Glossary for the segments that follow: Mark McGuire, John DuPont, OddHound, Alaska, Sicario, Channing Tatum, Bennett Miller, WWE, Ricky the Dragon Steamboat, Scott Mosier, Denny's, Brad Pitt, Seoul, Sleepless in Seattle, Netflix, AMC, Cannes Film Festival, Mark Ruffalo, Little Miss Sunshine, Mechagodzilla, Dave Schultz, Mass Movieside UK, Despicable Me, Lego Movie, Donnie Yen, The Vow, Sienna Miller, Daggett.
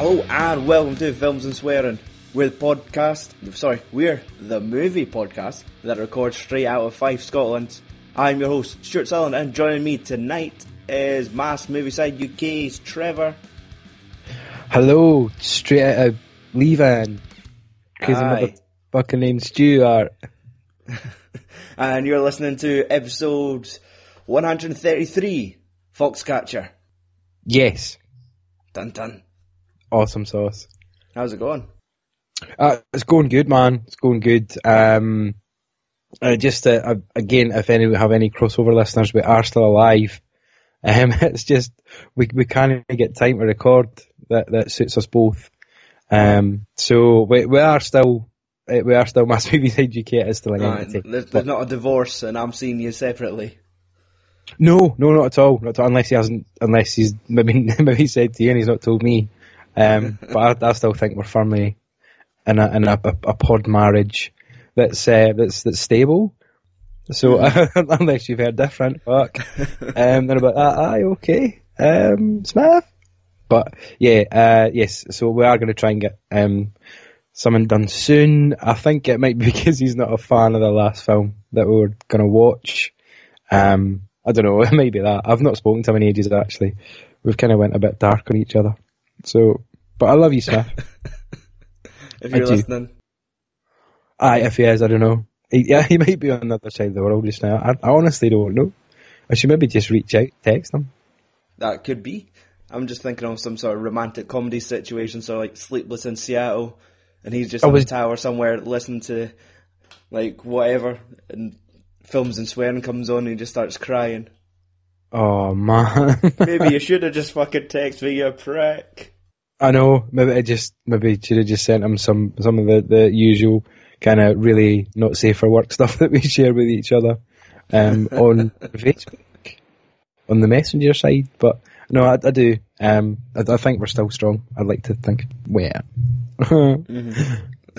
Hello and welcome to Films and Swearing. We're the movie podcast that records straight out of Fife, Scotland. I'm your host, Stuart Sullen, and joining me tonight is Mass Movieside UK's Trevor. Hello, straight out of Levan. Because another fucking named Stuart. And you're listening to episode 133, Foxcatcher. Yes. Dun dun. Awesome sauce. How's it going? It's going good, man. It's going good. Again, if any have any crossover listeners, we are still alive. It's just we can't get time to record that suits us both. So we are still Mass Movieside UK. It's still an entity. There's not a divorce, and I'm seeing you separately. No, not at all. Not at all. Unless he's maybe said to you, and he's not told me. But I still think we're firmly in a pod marriage that's stable. So unless you've heard different, fuck. Then about that, aye, okay. Smith. But yeah, yes. So we are going to try and get something done soon. I think it might be because he's not a fan of the last film that we were going to watch. I don't know. It might be that. I've not spoken to him in ages. Actually, we've kind of went a bit dark on each other. So, but I love you, Smith. If you're listening. Aye, if he is, I don't know. He might be on the other side of the world just now. I honestly don't know. I should maybe just reach out, text him. That could be. I'm just thinking of some sort of romantic comedy situation, so like Sleepless in Seattle, and he's just in a tower somewhere listening to, like, whatever, and Films and Swearing comes on and he just starts crying. Oh, man. Maybe you should have just fucking texted me, you prick. I know. Maybe should have just sent him some of the usual kind of really not safe for work stuff that we share with each other on Facebook, on the messenger side. But no, I do. I think we're still strong. I'd like to think we are. Mm-hmm.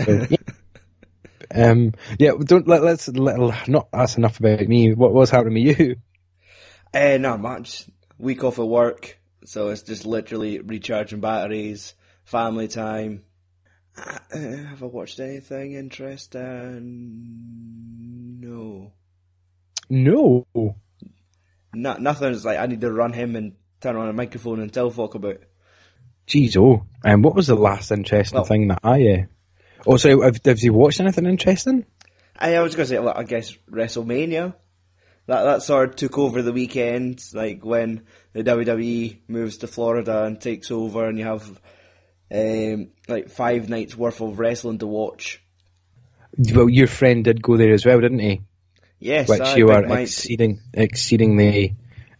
So, yeah. That's enough about me. What's happening with you? Not much. Week off of work, so it's just literally recharging batteries, family time. Have I watched anything interesting? No. Nothing. It's like I need to run him and turn on a microphone and tell folk about. Jeez, what was the last interesting thing that I? Oh, sorry. Have you watched anything interesting? I was going to say, I guess WrestleMania. That sort of took over the weekend, like when the WWE moves to Florida and takes over, and you have like 5 nights worth of wrestling to watch. Well, your friend did go there as well, didn't he? Yes, which you are exceedingly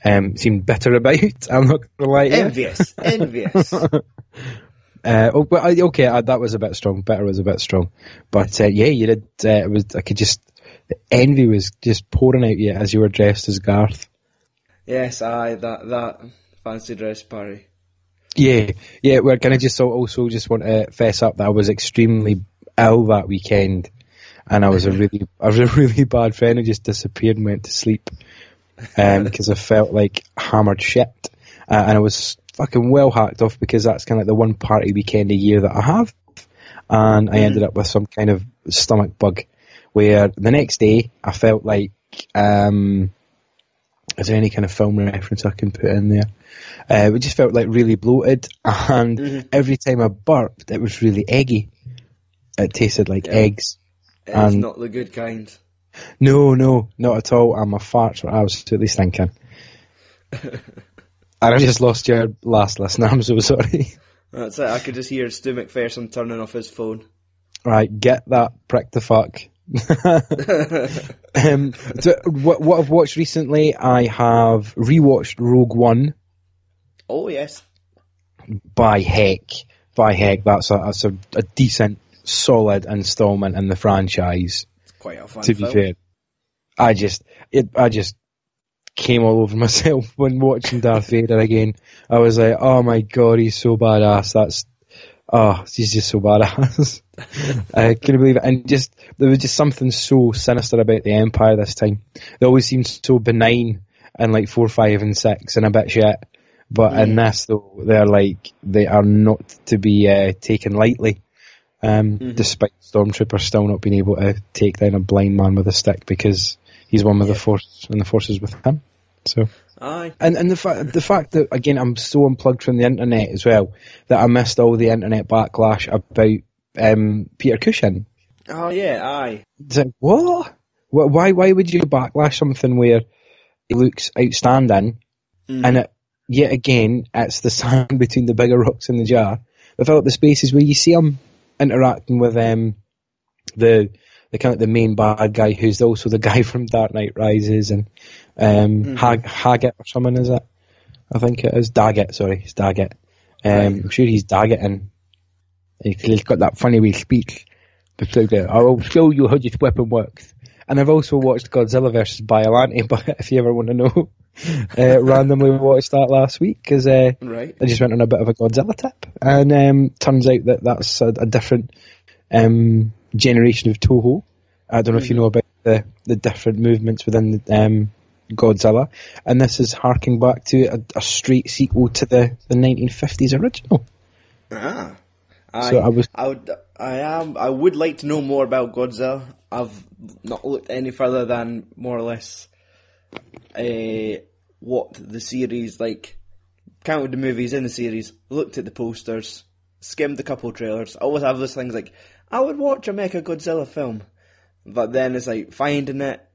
seemed bitter about. I'm not going to lie. Envious. That was a bit strong. Bitter was a bit strong, but yeah, you did. It was. I could just. The envy was just pouring out you as you were dressed as Garth. Yes, aye, that fancy dress party. Yeah, we're going to just also just want to fess up that I was extremely ill that weekend, and I was a really bad friend who just disappeared and went to sleep because I felt like hammered shit, and I was fucking well hacked off because that's kind of like the one party weekend a year that I have, and I ended up with some kind of stomach bug. Where the next day I felt like, is there any kind of film reference I can put in there? We just felt like really bloated, and every time I burped, it was really eggy. It tasted like eggs. It's not the good kind. No, not at all. And my farts were absolutely stinking. And I just lost your last listener. I'm so sorry. That's it. I could just hear Stu McPherson turning off his phone. Right, get that prick the fuck. What I've watched recently, I have rewatched Rogue One. Oh yes. By heck, that's a decent, solid installment in the franchise. It's quite a fun. To be fair, I just came all over myself when watching Darth Vader again. I was like, oh my god, he's so badass. He's just so badass. I couldn't believe it. And just, there was just something so sinister about the Empire this time. They always seemed so benign in like 4, 5 and 6 and a bit shit. But in this, though, they are not to be taken lightly, despite Stormtroopers still not being able to take down a blind man with a stick because he's one with the Force and the Force is with him. So, and the fact that, again, I'm so unplugged from the internet as well that I missed all the internet backlash about Peter Cushing. Oh yeah, aye. It's like, what? Why would you backlash something where it looks outstanding and it, yet again, it's the sand between the bigger rocks in the jar that fill up the spaces where you see him interacting with the kind of the main bad guy who's also the guy from Dark Knight Rises and Haggett or someone, is it? I think it is. Daggett, sorry, it's Daggett. I'm sure he's Daggett, he's got that funny wee speech. I will show you how this weapon works. And I've also watched Godzilla versus Biollante, but if you ever want to know, randomly watched that last week because I just went on a bit of a Godzilla tip, and turns out that's a different generation of Toho. I don't know if you know about the different movements within Godzilla, and this is harking back to a straight sequel to the 1950s original. Ah. I would like to know more about Godzilla. I've not looked any further than more or less what the series, like, counted the movies in the series, looked at the posters, skimmed a couple of trailers. I always have those things like, I would watch a Mechagodzilla film, but then it's like finding it.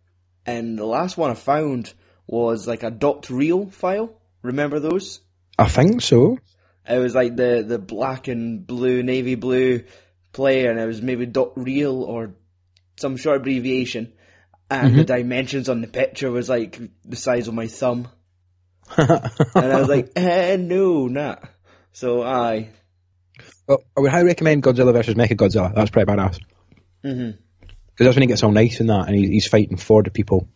And the last one I found was like a .reel file. Remember those? I think so. It was like the black and blue, navy blue player, and it was maybe .reel or some short abbreviation. And the dimensions on the picture was like the size of my thumb. And I was like, no, nah. So, aye. Well, I would highly recommend Godzilla versus Mechagodzilla. That's pretty badass. Because that's when he gets all nice and that, and he's fighting for the people.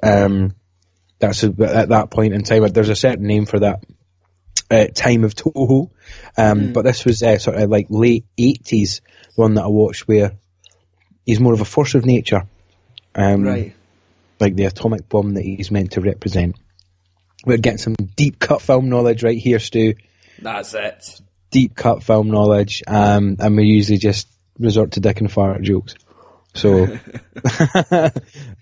That's at that point in time. There's a certain name for that. Time of Toho, but this was sort of like late 80s one that I watched where he's more of a force of nature, like the atomic bomb that he's meant to represent. We're getting some deep cut film knowledge right here, Stu. That's it. Deep cut film knowledge, and we usually just resort to dick and fart jokes. So,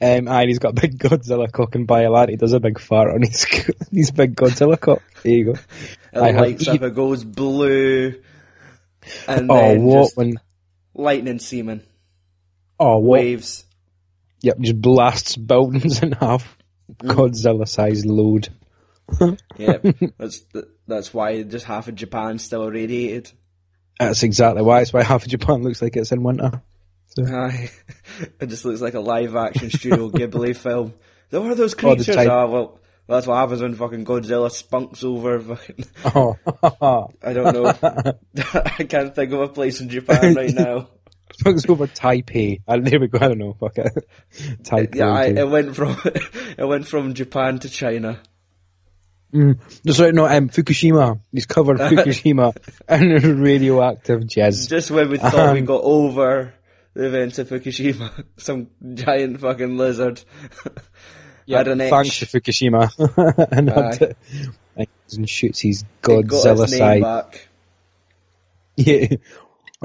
and he's got a big Godzilla cock, and Biollante does a big fart on his big Godzilla cock. There you go. It lights up, it goes blue, and lightning semen. Oh, what? Waves. Yep, just blasts buildings in half. Godzilla-sized load. Yep, that's why just half of Japan's still irradiated. That's exactly why. It's why half of Japan looks like it's in winter. So. Aye. It just looks like a live-action Studio Ghibli film. There were those creatures. Well, that's what happens when fucking Godzilla spunks over. Fucking... Oh. I don't know. I can't think of a place in Japan right now. Spunks over Taipei. There we go. I don't know. Fuck it. Taipei. Yeah, it went from Japan to China. That's right. No, Fukushima. He's covered Fukushima and radioactive jizz. Just when we thought we got over the events of Fukushima, some giant fucking lizard had an itch. Thanks to Fukushima. and shoots his Godzilla side. Yeah,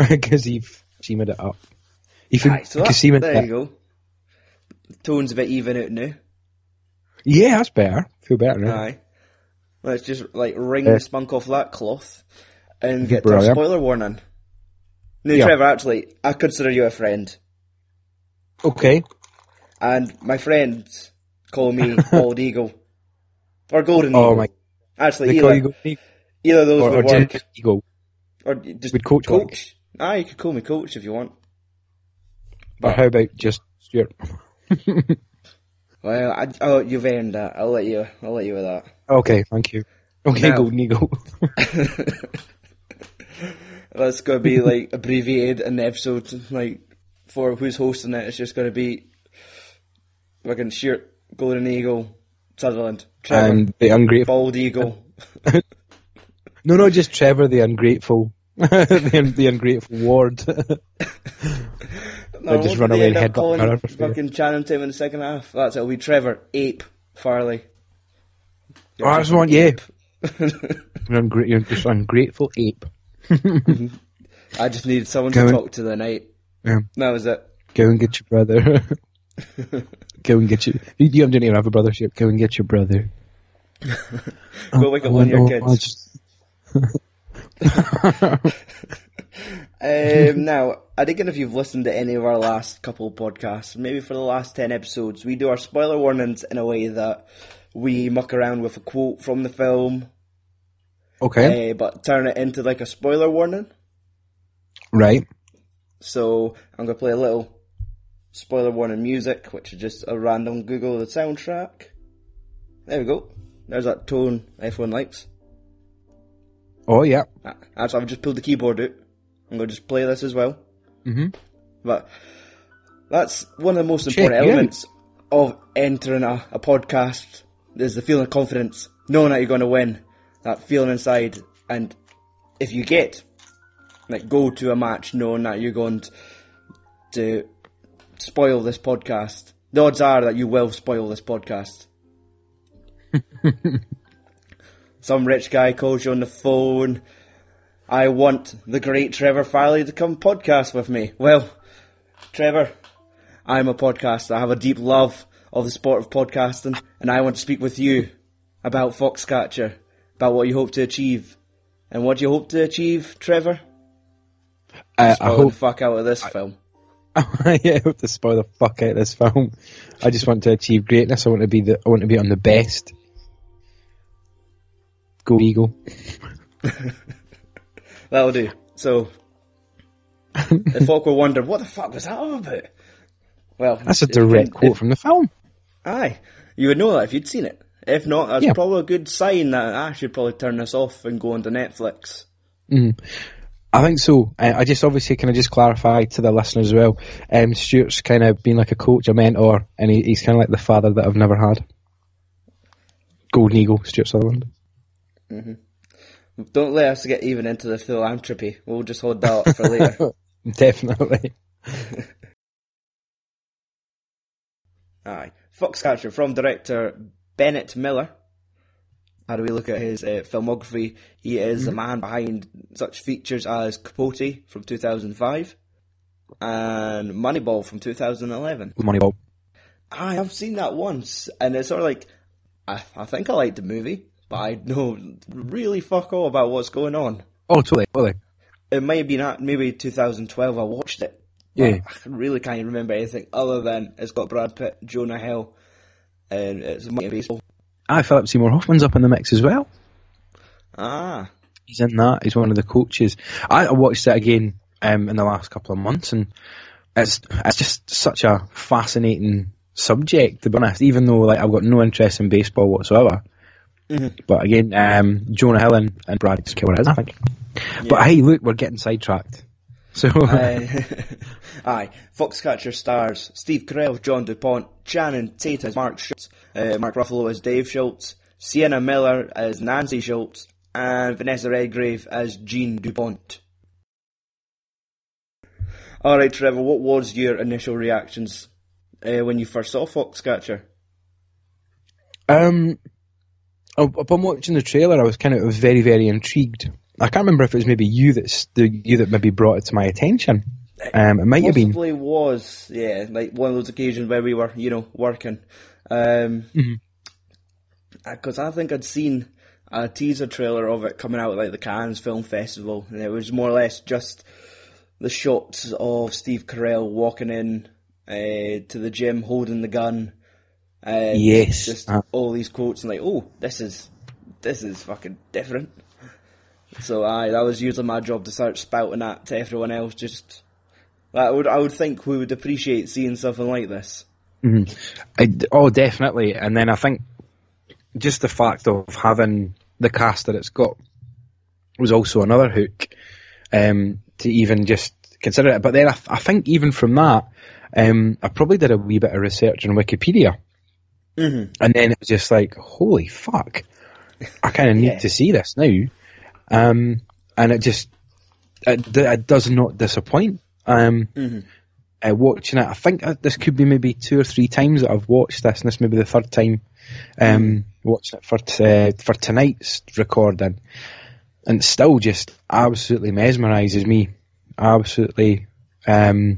because he Fukushima'd it up. There you go. The tone's a bit even out now. Yeah, that's better. Feel better now. Aye. Let's just like wring the spunk off that cloth and get to a spoiler warning. No, yeah. Trevor, actually, I consider you a friend. Okay. And my friends call me Bald Eagle. Or Golden Eagle. Oh, my. Actually, either of those would work. Or Eagle. Or just would coach. Ah, you could call me Coach if you want. But how about just Stuart? Well, you've earned that. I'll let you with that. Okay, thank you. Okay, now, Golden Eagle. That's going to be, like, abbreviated in the episode, like, for who's hosting it. It's just going to be fucking Stuart, Golden Eagle, Sutherland, Trevor, the ungrateful. Bald Eagle. no, just Trevor, the ungrateful. the ungrateful ward. I just run away and head up. Fucking Channing Tatum in the second half. That's it. It'll be Trevor, Ape, Farley. Oh, that's one, yeah. You're just an ungrateful ape. I just needed someone to talk to the night. Yeah. That was it. Go and get your brother. Go and get your... You don't even have a brother, so go and get your brother. Go wake up one of your kids. Now, I don't know if you've listened to any of our last couple podcasts, maybe for the last 10 episodes, we do our spoiler warnings in a way that we muck around with a quote from the film. Okay. But turn it into like a spoiler warning. Right. So, I'm going to play a little spoiler warning music, which is just a random Google of the soundtrack. There we go. There's that tone everyone likes. Oh, yeah. I've just pulled the keyboard out. I'm going to just play this as well. Mm-hmm. But that's one of the most important elements of entering a podcast, is the feeling of confidence, knowing that you're going to win, that feeling inside. And if you get... like, go to a match knowing that you're going to spoil this podcast. The odds are that you will spoil this podcast. Some rich guy calls you on the phone. I want the great Trevor Farley to come podcast with me. Well, Trevor, I'm a podcaster. I have a deep love of the sport of podcasting, and I want to speak with you about Foxcatcher, about what you hope to achieve. And what do you hope to achieve, Trevor? Spoil the fuck out of this film. Yeah, I hope to spoil the fuck out of this film. I just want to achieve greatness. I want to be on the best. Go Eagle. That'll do. So, if folk will wonder, what the fuck was that all about? Well, that's a direct quote from the film. Aye, you would know that if you'd seen it. If not, that's probably a good sign that I should probably turn this off and go onto Netflix. Mm. I think so. I just obviously kind of just clarify to the listeners as well. Stuart's kind of been like a coach, a mentor, and he's kind of like the father that I've never had. Golden Eagle, Stuart Sullen. Mm-hmm. Don't let us get even into the philanthropy. We'll just hold that up for later. Definitely. Aye. Foxcatcher from director Bennett Miller. How do we look at his filmography? He is the man behind such features as Capote from 2005 and Moneyball from 2011. Moneyball. I have seen that once, and it's sort of like, I think I liked the movie, but I know really fuck all about what's going on. Oh, totally. It might have been maybe 2012 I watched it. Yeah. I really can't remember anything other than it's got Brad Pitt, Jonah Hill, and it's a monkey baseball. Philip Seymour Hoffman's up in the mix as well. Ah. He's in that. He's one of the coaches. I watched it again in the last couple of months, and it's just such a fascinating subject, to be honest, even though like I've got no interest in baseball whatsoever. Mm-hmm. But again, Jonah Hill and Brad Pitt, what it is, I think. Yeah. But hey, look, we're getting sidetracked. So, aye, Foxcatcher stars Steve Carell, John DuPont, Channing Tatum as Mark Schultz, Mark Ruffalo as Dave Schultz, Sienna Miller as Nancy Schultz, and Vanessa Redgrave as Jean DuPont. Alright, Trevor, what was your initial reactions when you first saw Foxcatcher? Upon watching the trailer, I was kind of very, very intrigued. I can't remember if it was maybe you that maybe brought it to my attention. It might have been. Possibly was, yeah, like one of those occasions where we were, working. Because I think I'd seen a teaser trailer of it coming out at like the Cannes Film Festival, and it was more or less just the shots of Steve Carell walking in to the gym holding the gun. Yes. Just all these quotes and like, oh, this is fucking different. So that was usually my job to start spouting that to everyone else. Just, I would think we would appreciate seeing something like this. Mm-hmm. Oh, definitely. And then I think just the fact of having the cast that it's got was also another hook to even just consider it. But then I think even from that, I probably did a wee bit of research on Wikipedia, and then it was just like, holy fuck, I kind of need to see this now. And it just it does not disappoint. Watching it, I think this could be maybe two or three times that I've watched this, and this may be the third time. watching it for tonight's recording, and still just absolutely mesmerises me. Absolutely, I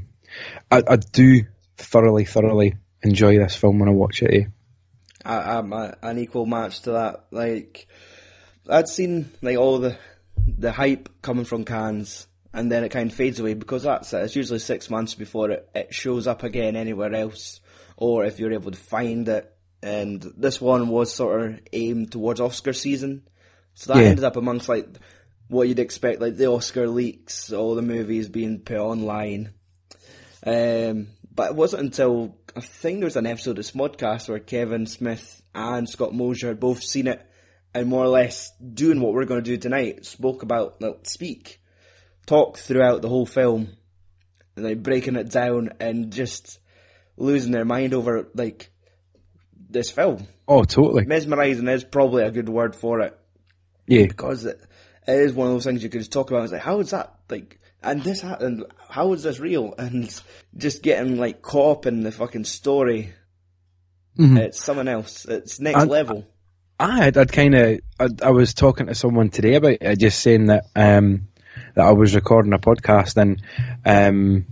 do thoroughly enjoy this film when I watch it. I'm an equal match to that. Like, I'd seen like all the hype coming from Cannes, and then it kind of fades away, because that's it. It's usually 6 months before it shows up again anywhere else, or if you're able to find it. And this one was sort of aimed towards Oscar season, so that ended up amongst like what you'd expect, like the Oscar leaks, all the movies being put online. But it wasn't until, I think there was an episode of this podcast where Kevin Smith and Scott Mosier had both seen it, and more or less doing what we're going to do tonight, talk throughout the whole film, and like breaking it down and just losing their mind over like this film. Oh, totally. Mesmerising is probably a good word for it. Yeah. Because it is one of those things you could just talk about. It's like, how is that, like, and this happened, how is this real? And just getting, like, caught up in the fucking story. Mm-hmm. It's something else. It's next level. I was talking to someone today about it, just saying that, that I was recording a podcast, and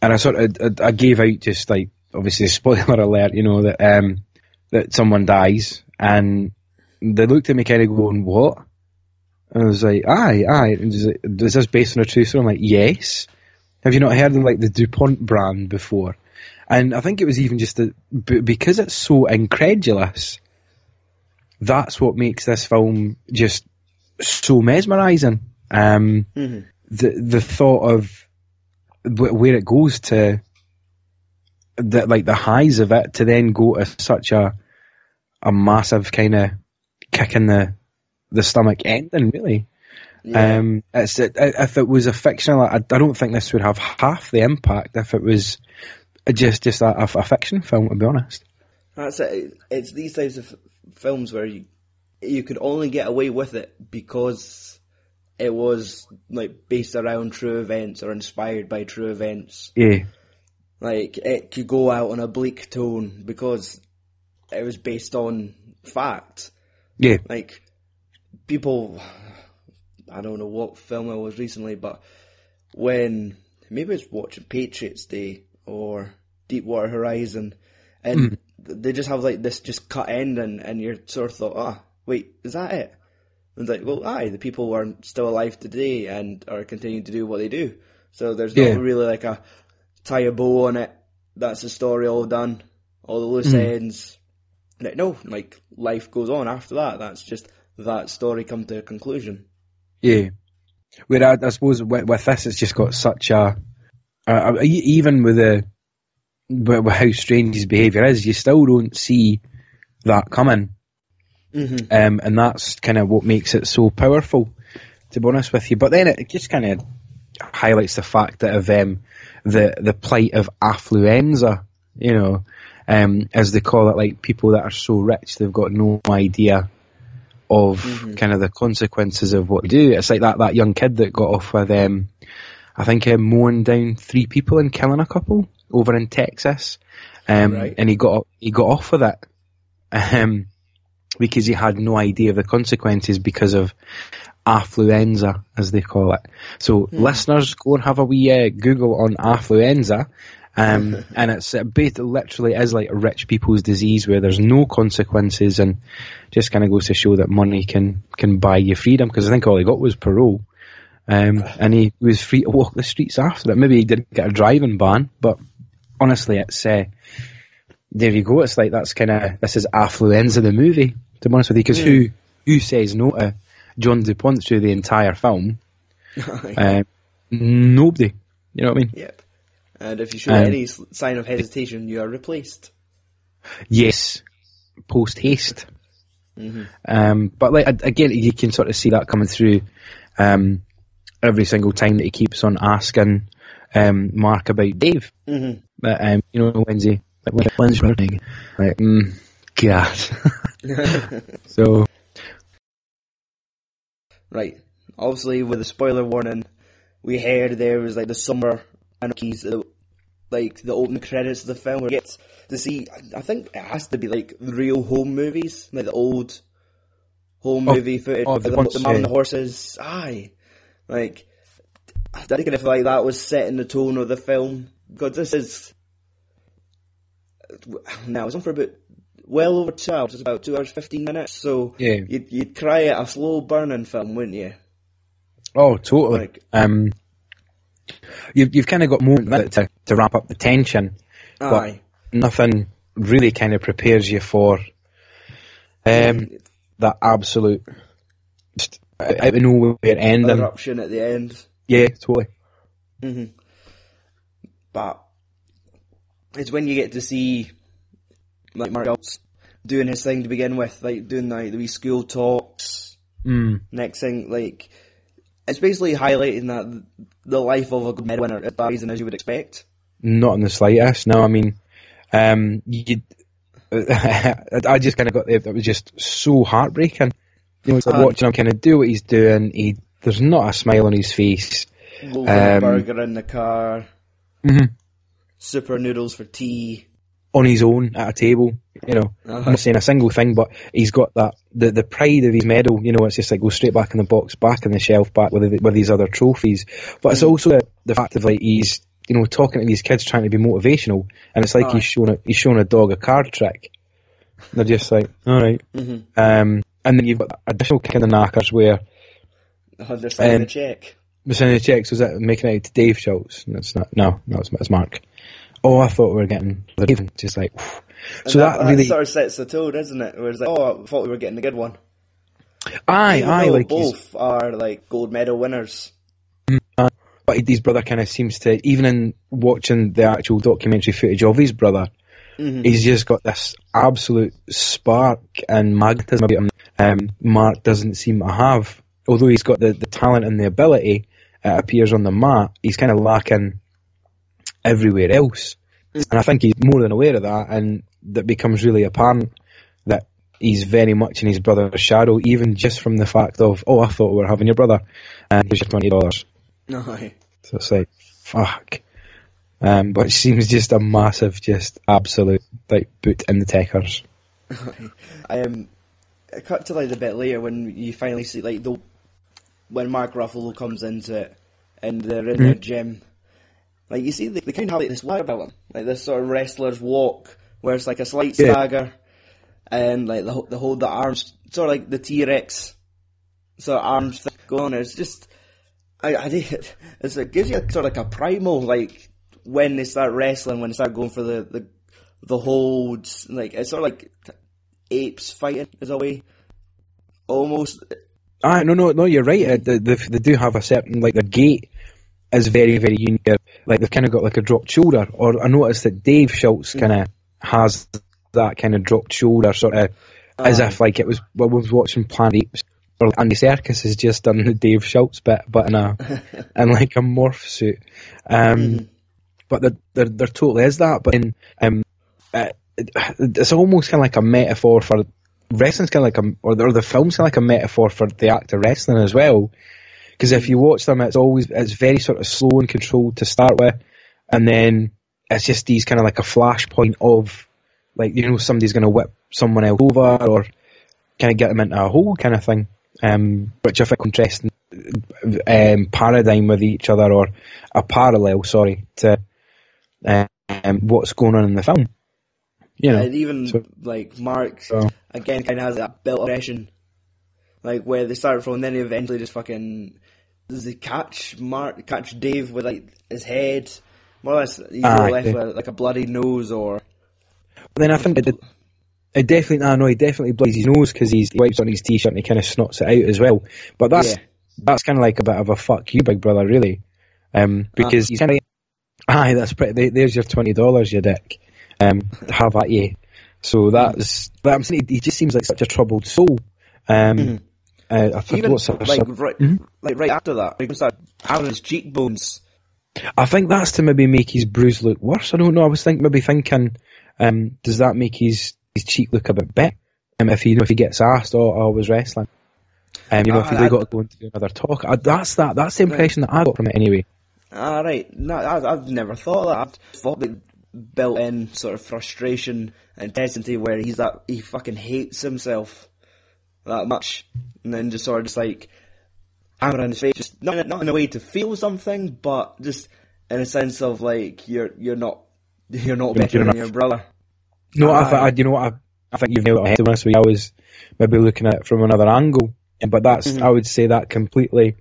I sort of, I gave out just, like, obviously, spoiler alert, you know, that someone dies, and they looked at me kind of going, what? And I was like, aye. And was like, is this based on a true story? I'm like, yes. Have you not heard of like the DuPont brand before? And I think it was even just because it's so incredulous, that's what makes this film just so mesmerising. The thought of where it goes to, the highs of it, to then go to such a massive kind of kick in the stomach ending, really. Yeah. If it was a fictional, I don't think this would have half the impact if it was just a fiction film, to be honest. That's it. It's these types of films where you could only get away with it because it was like based around true events or inspired by true events. Yeah. Like, it could go out on a bleak tone because it was based on fact. Yeah. Like, people, I don't know what film it was recently, but when, maybe I was watching Patriots Day or Deepwater Horizon, and they just have, like, this just cut ending, and you're sort of thought, wait, is that it? And it's like, well, the people are still alive today and are continuing to do what they do. So there's not really, like, a tie a bow on it, that's the story all done, all the loose ends. Like, no, like, life goes on after that. That's just that story come to a conclusion. Yeah. Where I suppose with this, it's just got such a even with how strange his behaviour is, you still don't see that coming. Mm-hmm. And that's kind of what makes it so powerful, to be honest with you. But then it just kind of highlights the fact that of the plight of affluenza, you know, as they call it, like people that are so rich they've got no idea of kind of the consequences of what they do. It's like that young kid that got off with, I think, mowing down 3 people and killing a couple over in Texas, right. And he got off with it because he had no idea of the consequences because of affluenza, as they call it. So listeners, go and have a wee Google on affluenza, and it literally is like a rich people's disease where there's no consequences, and just kind of goes to show that money can buy you freedom, because I think all he got was parole, and he was free to walk the streets after that. Maybe he didn't get a driving ban, but honestly, it's there you go. It's like, that's kind of, this is affluenza the movie, to be honest with you, because who says no to John DuPont through the entire film? Nobody. You know what I mean? Yep. And if you show any sign of hesitation, you are replaced. Yes. Post haste. But like, again, you can sort of see that coming through every single time that he keeps on asking Mark about Dave. But, you know, Lindsay, like, when's running? Like, God. So... Right, obviously with the spoiler warning, we heard there was like the summer anarchies, like the opening credits of the film, where it gets to see. I think it has to be like real home movies, like the old home movie footage, the man and the horses. Aye, like I reckon if like that was setting the tone of the film, because this is now it's on for about well over 2 hours. It's about 2 hours 15 minutes. So yeah, you'd cry at a slow burning film, wouldn't you? Oh, totally. Like, You've kind of got moments to wrap up the tension, but nothing really kind of prepares you for that absolute just out of nowhere ending. Eruption at the end. Yeah, totally. Mm-hmm. But it's when you get to see like Mark Ruffalo doing his thing to begin with, like doing like the wee school talks. Mm. Next thing, like it's basically highlighting that the life of a good breadwinner is rising as you would expect. Not in the slightest. No, I mean, I just kind of got there. That was just so heartbreaking. You know, it's like watching him kind of do what he's doing. There's not a smile on his face. Burger in the car. Mm-hmm. Super noodles for tea. On his own at a table, you know, I'm not saying a single thing, but he's got that the pride of his medal, you know. It's just like go straight back in the box, back in the shelf, back with these other trophies. But it's also the fact of like he's, you know, talking to these kids trying to be motivational, and it's like he's shown a dog a card trick. They're just like, all right, and then you've got additional kind of knackers where they're signing the check. They're signing the checks. Was that making it out to Dave Schultz? That's not. No, it's Mark. Oh, I thought we were getting the Raven, just like... So that really sort of sets the tone, isn't it? Where it's like, oh, I thought we were getting a good one. Aye. Like both are like gold medal winners. But his brother kind of seems to, even in watching the actual documentary footage of his brother, he's just got this absolute spark and magnetism about him. Mark doesn't seem to have. Although he's got the talent and the ability, it appears on the mat, he's kind of lacking everywhere else, and I think he's more than aware of that, and that becomes really apparent that he's very much in his brother's shadow, even just from the fact of, oh, I thought we were having your brother, and here's your $20. No. So it's like, fuck. But it seems just a massive, just absolute, like, boot in the tickers. I cut to, like, the bit later when you finally see, like, when Mark Ruffalo comes into it, and they're in their gym. Like, you see, they kind of have like this wire about them, like this sort of wrestler's walk, where it's like a slight stagger, and like the hold the arms, sort of like the T-Rex sort of arms thing going on. It's just, it gives you sort of like a primal, like, when they start wrestling, when they start going for the holds, like, it's sort of like apes fighting, is a way, almost. No, you're right, they do have a certain, like, the gait is very, very unique. Like, they've kind of got like a dropped shoulder, or I noticed that Dave Schultz kind of has that kind of dropped shoulder, sort of, as if like it was, when we were watching Planet Apes, or like Andy Serkis has just done the Dave Schultz bit, but in like a morph suit. But there totally is that, but in, it's almost kind of like a metaphor for, wrestling's kind of like, or the film's kind of like a metaphor for the act of wrestling as well. Because if you watch them, it's very sort of slow and controlled to start with, and then it's just these kind of like a flashpoint of, like, you know, somebody's going to whip someone else over or kind of get them into a hole kind of thing, which I think interesting paradigm with each other, or a parallel, to what's going on in the film. You know, and even like Mark again kind of has that built aggression. Like, where they start from, and then they eventually just fucking... They catch Dave with, like, his head. More or less, he's left with, like, a bloody nose, or... Then I think it definitely... he definitely bloodies his nose, because he wipes on his t-shirt and he kind of snots it out as well. But that's kind of like a bit of a fuck you, big brother, really. Because he's kind of... that's pretty... There's your $20, you dick. Have at you. So that's... But I'm saying, he just seems like such a troubled soul. Right after that, he started having his cheekbones. I think that's to maybe make his bruise look worse. I don't know. I was thinking, does that make his cheek look a bit better? If he gets asked, "Oh, I was wrestling," if he's got to go and do another talk, that's the impression that I got from it anyway. I've never thought of that. I thought that built-in sort of frustration and intensity where he's that he fucking hates himself that much, and then just sort of just like hammer in his face, just not in a way to feel something, but just in a sense of like you're not better than your brother. No, I think you've nailed it on the head. I was maybe looking at it from another angle, but that's I would say that completely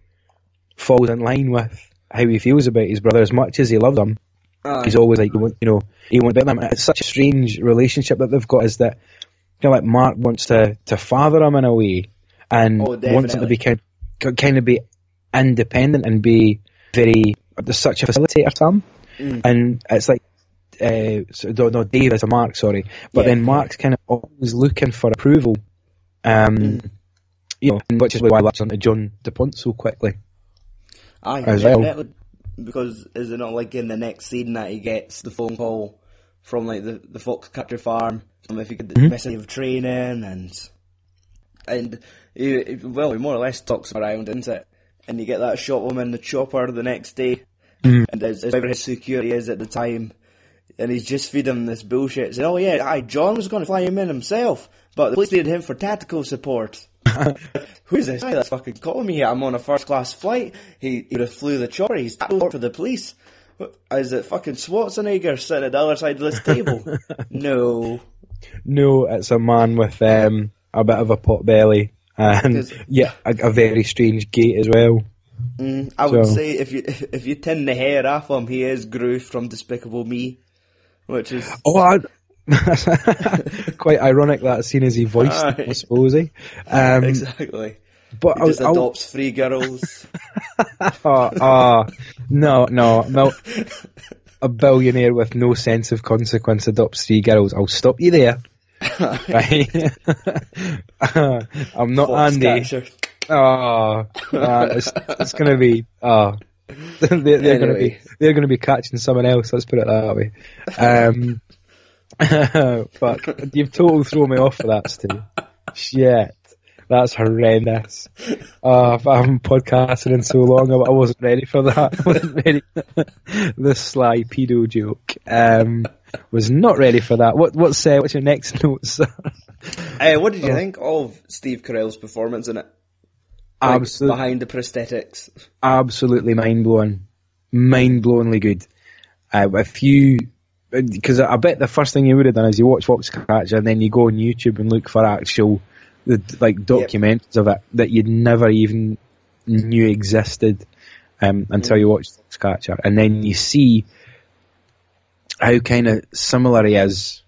falls in line with how he feels about his brother. As much as he loved him, he's always like, he won't let them. It's such a strange relationship that they've got, is that like Mark wants to father him in a way, and wants him to be kind of be independent and be very such a facilitator to him, and it's like Dave is a Mark, sorry, but then Mark's kind of always looking for approval, which is why I latched onto John DuPont so quickly. Because is it not like in the next scene that he gets the phone call from like the Foxcatcher farm, and if he could the message of training and he more or less talks around, isn't it? And you get that shot of him in the chopper the next day, and it's whatever his security is at the time, and he's just feeding him this bullshit, saying, John was going to fly him in himself, but the police needed him for tactical support. Who is this guy that's fucking calling me here? I'm on a first-class flight. He would have flew the chopper. He's for the police. Is it fucking Schwarzenegger sitting at the other side of this table? No, it's a man with a bit of a pot belly and a very strange gait as well. I would say if you tin the hair off him, he is Groove from Despicable Me, which is quite ironic, that scene as he voiced, I suppose. Exactly. But he just adopts three girls. No. A billionaire with no sense of consequence adopts three girls. I'll stop you there. Right. I'm not Fox Andy. Catcher. It's going to be. They're going to be catching someone else. Let's put it that way. Fuck! You've totally thrown me off for that, Steve. Shit, that's horrendous. I haven't podcasted in so long. I wasn't ready for that. I wasn't ready. The sly pedo joke. Was not ready for that. What's your next note, sir? What did you think of Steve Carell's performance in it? Like, absolutely, behind the prosthetics. Absolutely mind blowingly good. Because I bet the first thing you would have done is you watch Foxcatcher and then you go on YouTube and look for actual documentaries of it that you'd never even knew existed until you watched Foxcatcher, and then you see how kind of similar he is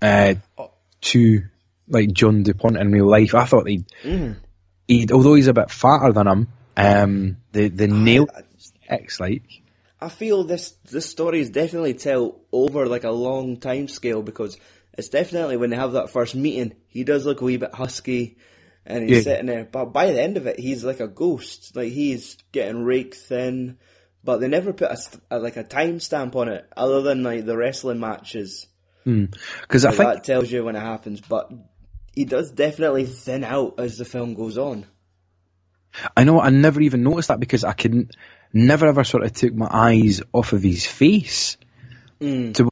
to like John DuPont in real life. I thought he'd although he's a bit fatter than him, the nail X like. I feel this story is definitely tell over like a long time scale, because it's definitely when they have that first meeting, he does look a wee bit husky and he's sitting there. But by the end of it, he's like a ghost. Like, he's getting rake thin, but they never put a time stamp on it other than like the wrestling matches. Because I think that tells you when it happens. But he does definitely thin out as the film goes on. I know. I never even noticed that because I couldn't. Never ever sort of took my eyes off of his face. To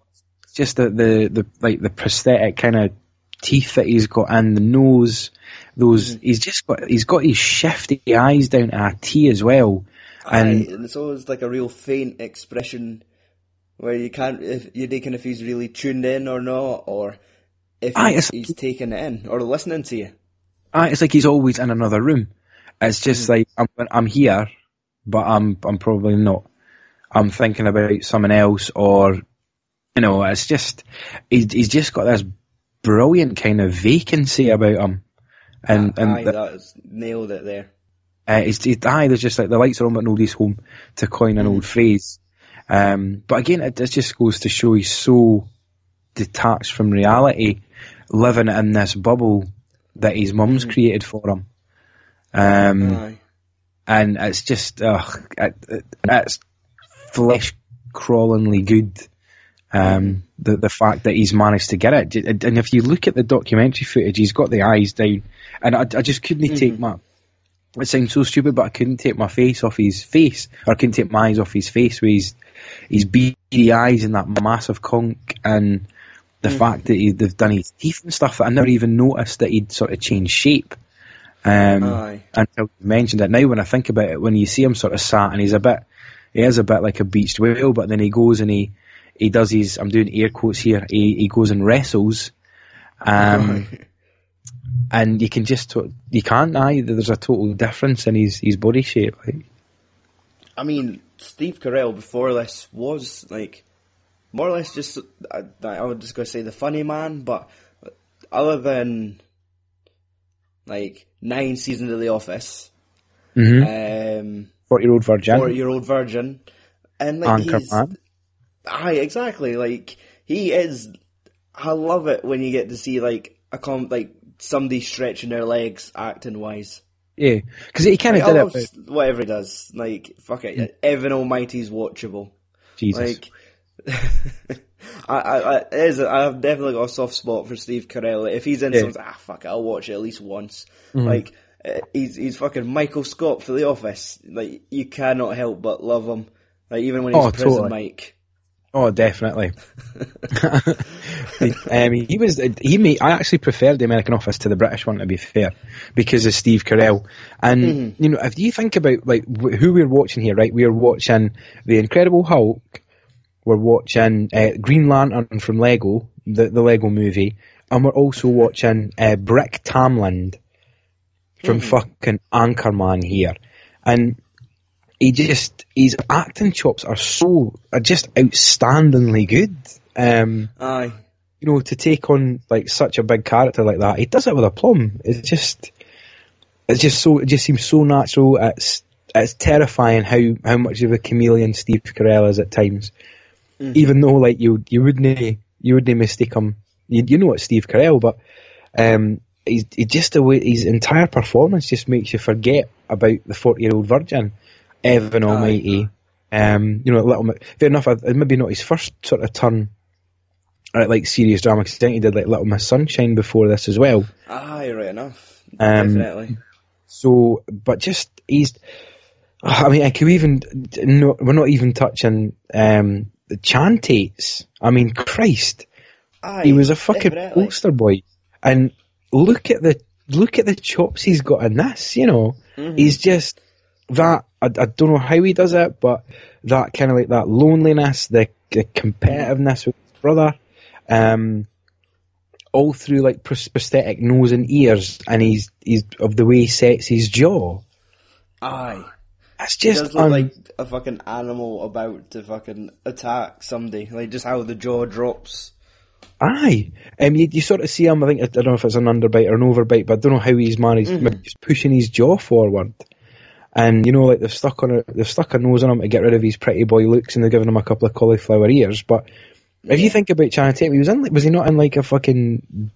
just the prosthetic kind of teeth that he's got, and the nose. Those he's got his shifty eyes down at a T as well, and it's always like a real faint expression where you can't if he's really tuned in or not, or if he's taking it in or listening to you. It's like he's always in another room. It's just like I'm here. But I'm probably not. I'm thinking about someone else, or it's just he's just got this brilliant kind of vacancy about him, and that's nailed it there. There's just like the lights are on, but nobody's home, to coin an old phrase. But again, it just goes to show he's so detached from reality, living in this bubble that his mum's created for him. And it's just, it's flesh-crawlingly good, the fact that he's managed to get it. And if you look at the documentary footage, he's got the eyes down. And I just couldn't take my... It sounds so stupid, but I couldn't take my eyes off his face with his his beady eyes and that massive conch, and the fact that they've done his teeth and stuff that I never even noticed that he'd sort of changed shape until you mentioned it. Now when I think about it, when you see him sort of sat and he is a bit like a beached whale, but then he goes and he does his, I'm doing air quotes here, he goes and wrestles. And you can just, you can't either. There's a total difference in his body shape. Like, I mean, Steve Carell before this was like more or less just, I was just going to say the funny man, but other than like 9 seasons of The Office, 40-Year-Old Virgin, and like Anchorman. Exactly. Like he is. I love it when you get to see like somebody stretching their legs acting wise. Yeah, because he kind of did it. But... whatever he does, like fuck it, Evan Almighty's watchable. Jesus, like, I've definitely got a soft spot for Steve Carell. If he's in something, fuck it, I'll watch it at least once. Like he's fucking Michael Scott for The Office. Like you cannot help but love him. Like even when he's prison Mike. Oh, definitely. I actually preferred the American Office to the British one, to be fair, because of Steve Carell. And you know, if you think about like who we're watching here, right? We are watching The Incredible Hulk. We're watching Green Lantern from Lego, the Lego Movie, and we're also watching Brick Tamland from fucking Anchorman here, and. His acting chops are just outstandingly good. You know, to take on like such a big character like that, he does it with aplomb. It just seems so natural. It's terrifying how much of a chameleon Steve Carell is at times. Even though like you wouldn't mistake him. You know it's Steve Carell, but his entire performance just makes you forget about the 40-Year-Old Virgin. Evan Almighty, you know, a little bit. Fair enough, maybe not his first sort of turn at like serious drama, because I think he did like Little Miss Sunshine before this as well. Right enough, definitely. So, but just we're not even touching the Chantates. I mean, Christ, he was a fucking poster boy, and look at the chops he's got in this. You know, he's just. That I don't know how he does it, but that kind of like that loneliness, the competitiveness with his brother, all through like prosthetic nose and ears, and he's of the way he sets his jaw. That's just he does look like a fucking animal about to fucking attack somebody, like just how the jaw drops. You sort of see him. I think I don't know if it's an underbite or an overbite, but I don't know how he's managed. Maybe just pushing his jaw forward. And you know, like they've stuck a nose on him to get rid of his pretty boy looks, and they're giving him a couple of cauliflower ears. But if you think about Channing Tatum, was he not in like a fucking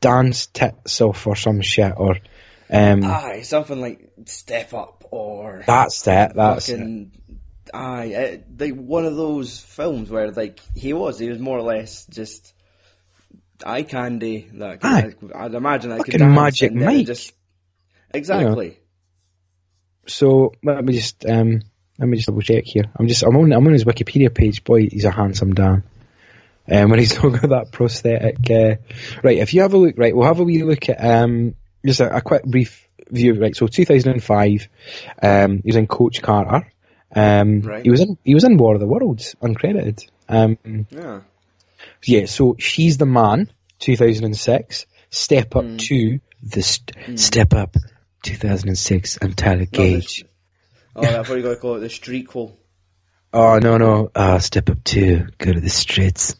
Dance Tits Off or some shit, or something like Step Up or like one of those films where like he was more or less just eye candy. Like I'd imagine I could dance, Magic Mike. Exactly. You know. So let me just double check here. I'm on his Wikipedia page. Boy, he's a handsome Dan. When he's not got that prosthetic. If you have a look, we'll have a wee look at just a quick brief view. Right, so 2005, he was in Coach Carter. He was in War of the Worlds, uncredited. So She's the Man, 2006. Step Up 2, Step Up. 2006, and Tyler Gage. I thought you got to call it the Streetquel. Oh, no. Step Up 2, go to the streets.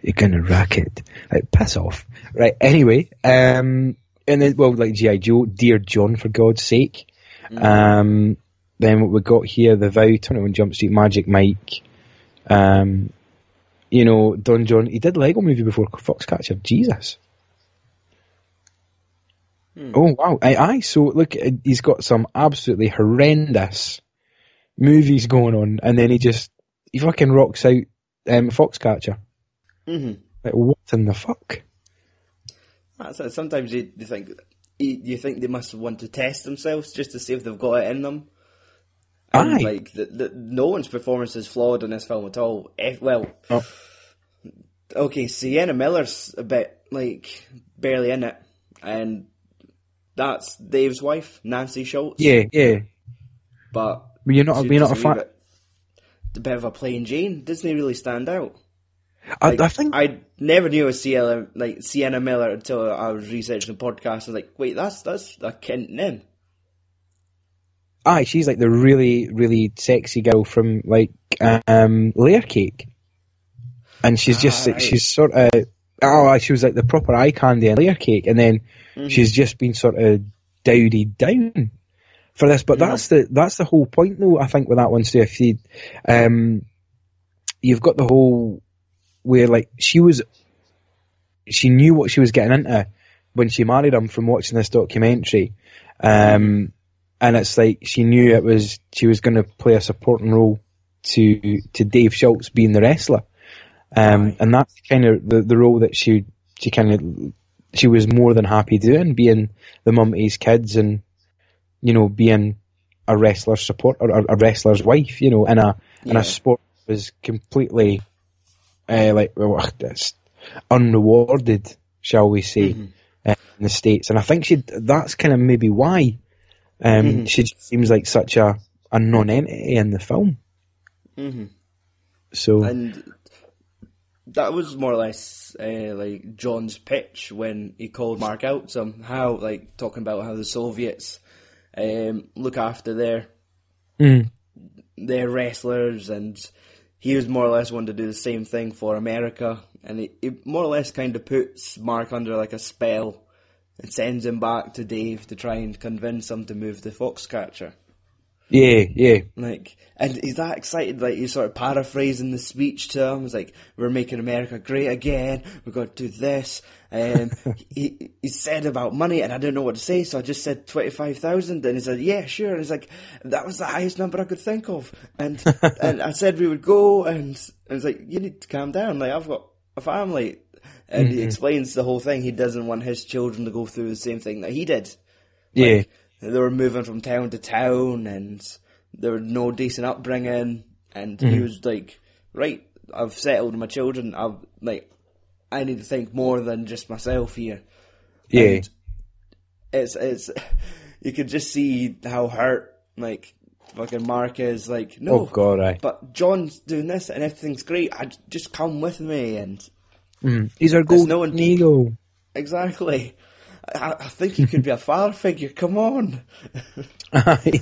You're going to rock it. Like, piss off. Right, anyway, and then, well, like G.I. Joe, Dear John, for God's sake. Then what we got here, The Vow, 21 Jump Street, Magic Mike. You know, Don John, he did Lego Movie before Foxcatcher, Jesus. Oh, wow. So, look, he's got some absolutely horrendous movies going on, and then he fucking rocks out Foxcatcher. Like, what in the fuck? That's it. Sometimes you think they must want to test themselves just to see if they've got it in them. And like, Nolan's performance is flawed in this film at all. Okay, Sienna Miller's a bit, like, barely in it. And that's Dave's wife, Nancy Schultz. Yeah, yeah. But you're not a fan. A bit of a plain Jane, doesn't really stand out. Like, I think I never knew a Sienna Miller until I was researching the podcast. I was like, wait, that's a Kent Nim. Aye, she's like the really, really sexy girl from like Layer Cake, and she's just like, she's sort of she was like the proper eye candy in Layer Cake, and then she's just been sort of dowdied down for this. But that's the whole point, though. I think with that one, Steve, you've got the whole where like she knew what she was getting into when she married him from watching this documentary. And it's like she knew she was going to play a supporting role to Dave Schultz being the wrestler, and that's kind of the role that she was more than happy doing, being the mum to his kids, and being a wrestler's supporter, a wrestler's wife, in a sport that was completely that's unrewarded, shall we say, in the States, and I think that's kind of maybe why. She just seems like such a non-entity in the film. So, and that was more or less like John's pitch when he called Mark out. Somehow, like talking about how the Soviets look after their wrestlers, and he was more or less wanting to do the same thing for America. And it more or less kind of puts Mark under like a spell. And sends him back to Dave to try and convince him to move to Foxcatcher. Yeah, yeah. Like, and he's that excited, like, he's sort of paraphrasing the speech to him. He's like, we're making America great again, we've got to do this. He said about money, and I didn't know what to say, so I just said 25,000, and he said, yeah, sure. And he's like, that was the highest number I could think of. And and I said we would go, and he's like, you need to calm down, like, I've got a family. And he explains the whole thing. He doesn't want his children to go through the same thing that he did. Like, yeah. They were moving from town to town, and there was no decent upbringing. And he was like, right, I've settled my children. I need to think more than just myself here. Yeah. And it's you could just see how hurt, like, fucking Mark is. Like, no, oh God, but John's doing this and everything's great. Just come with me and... He's our golden ego. Exactly. I think he could be a father figure. Come on. You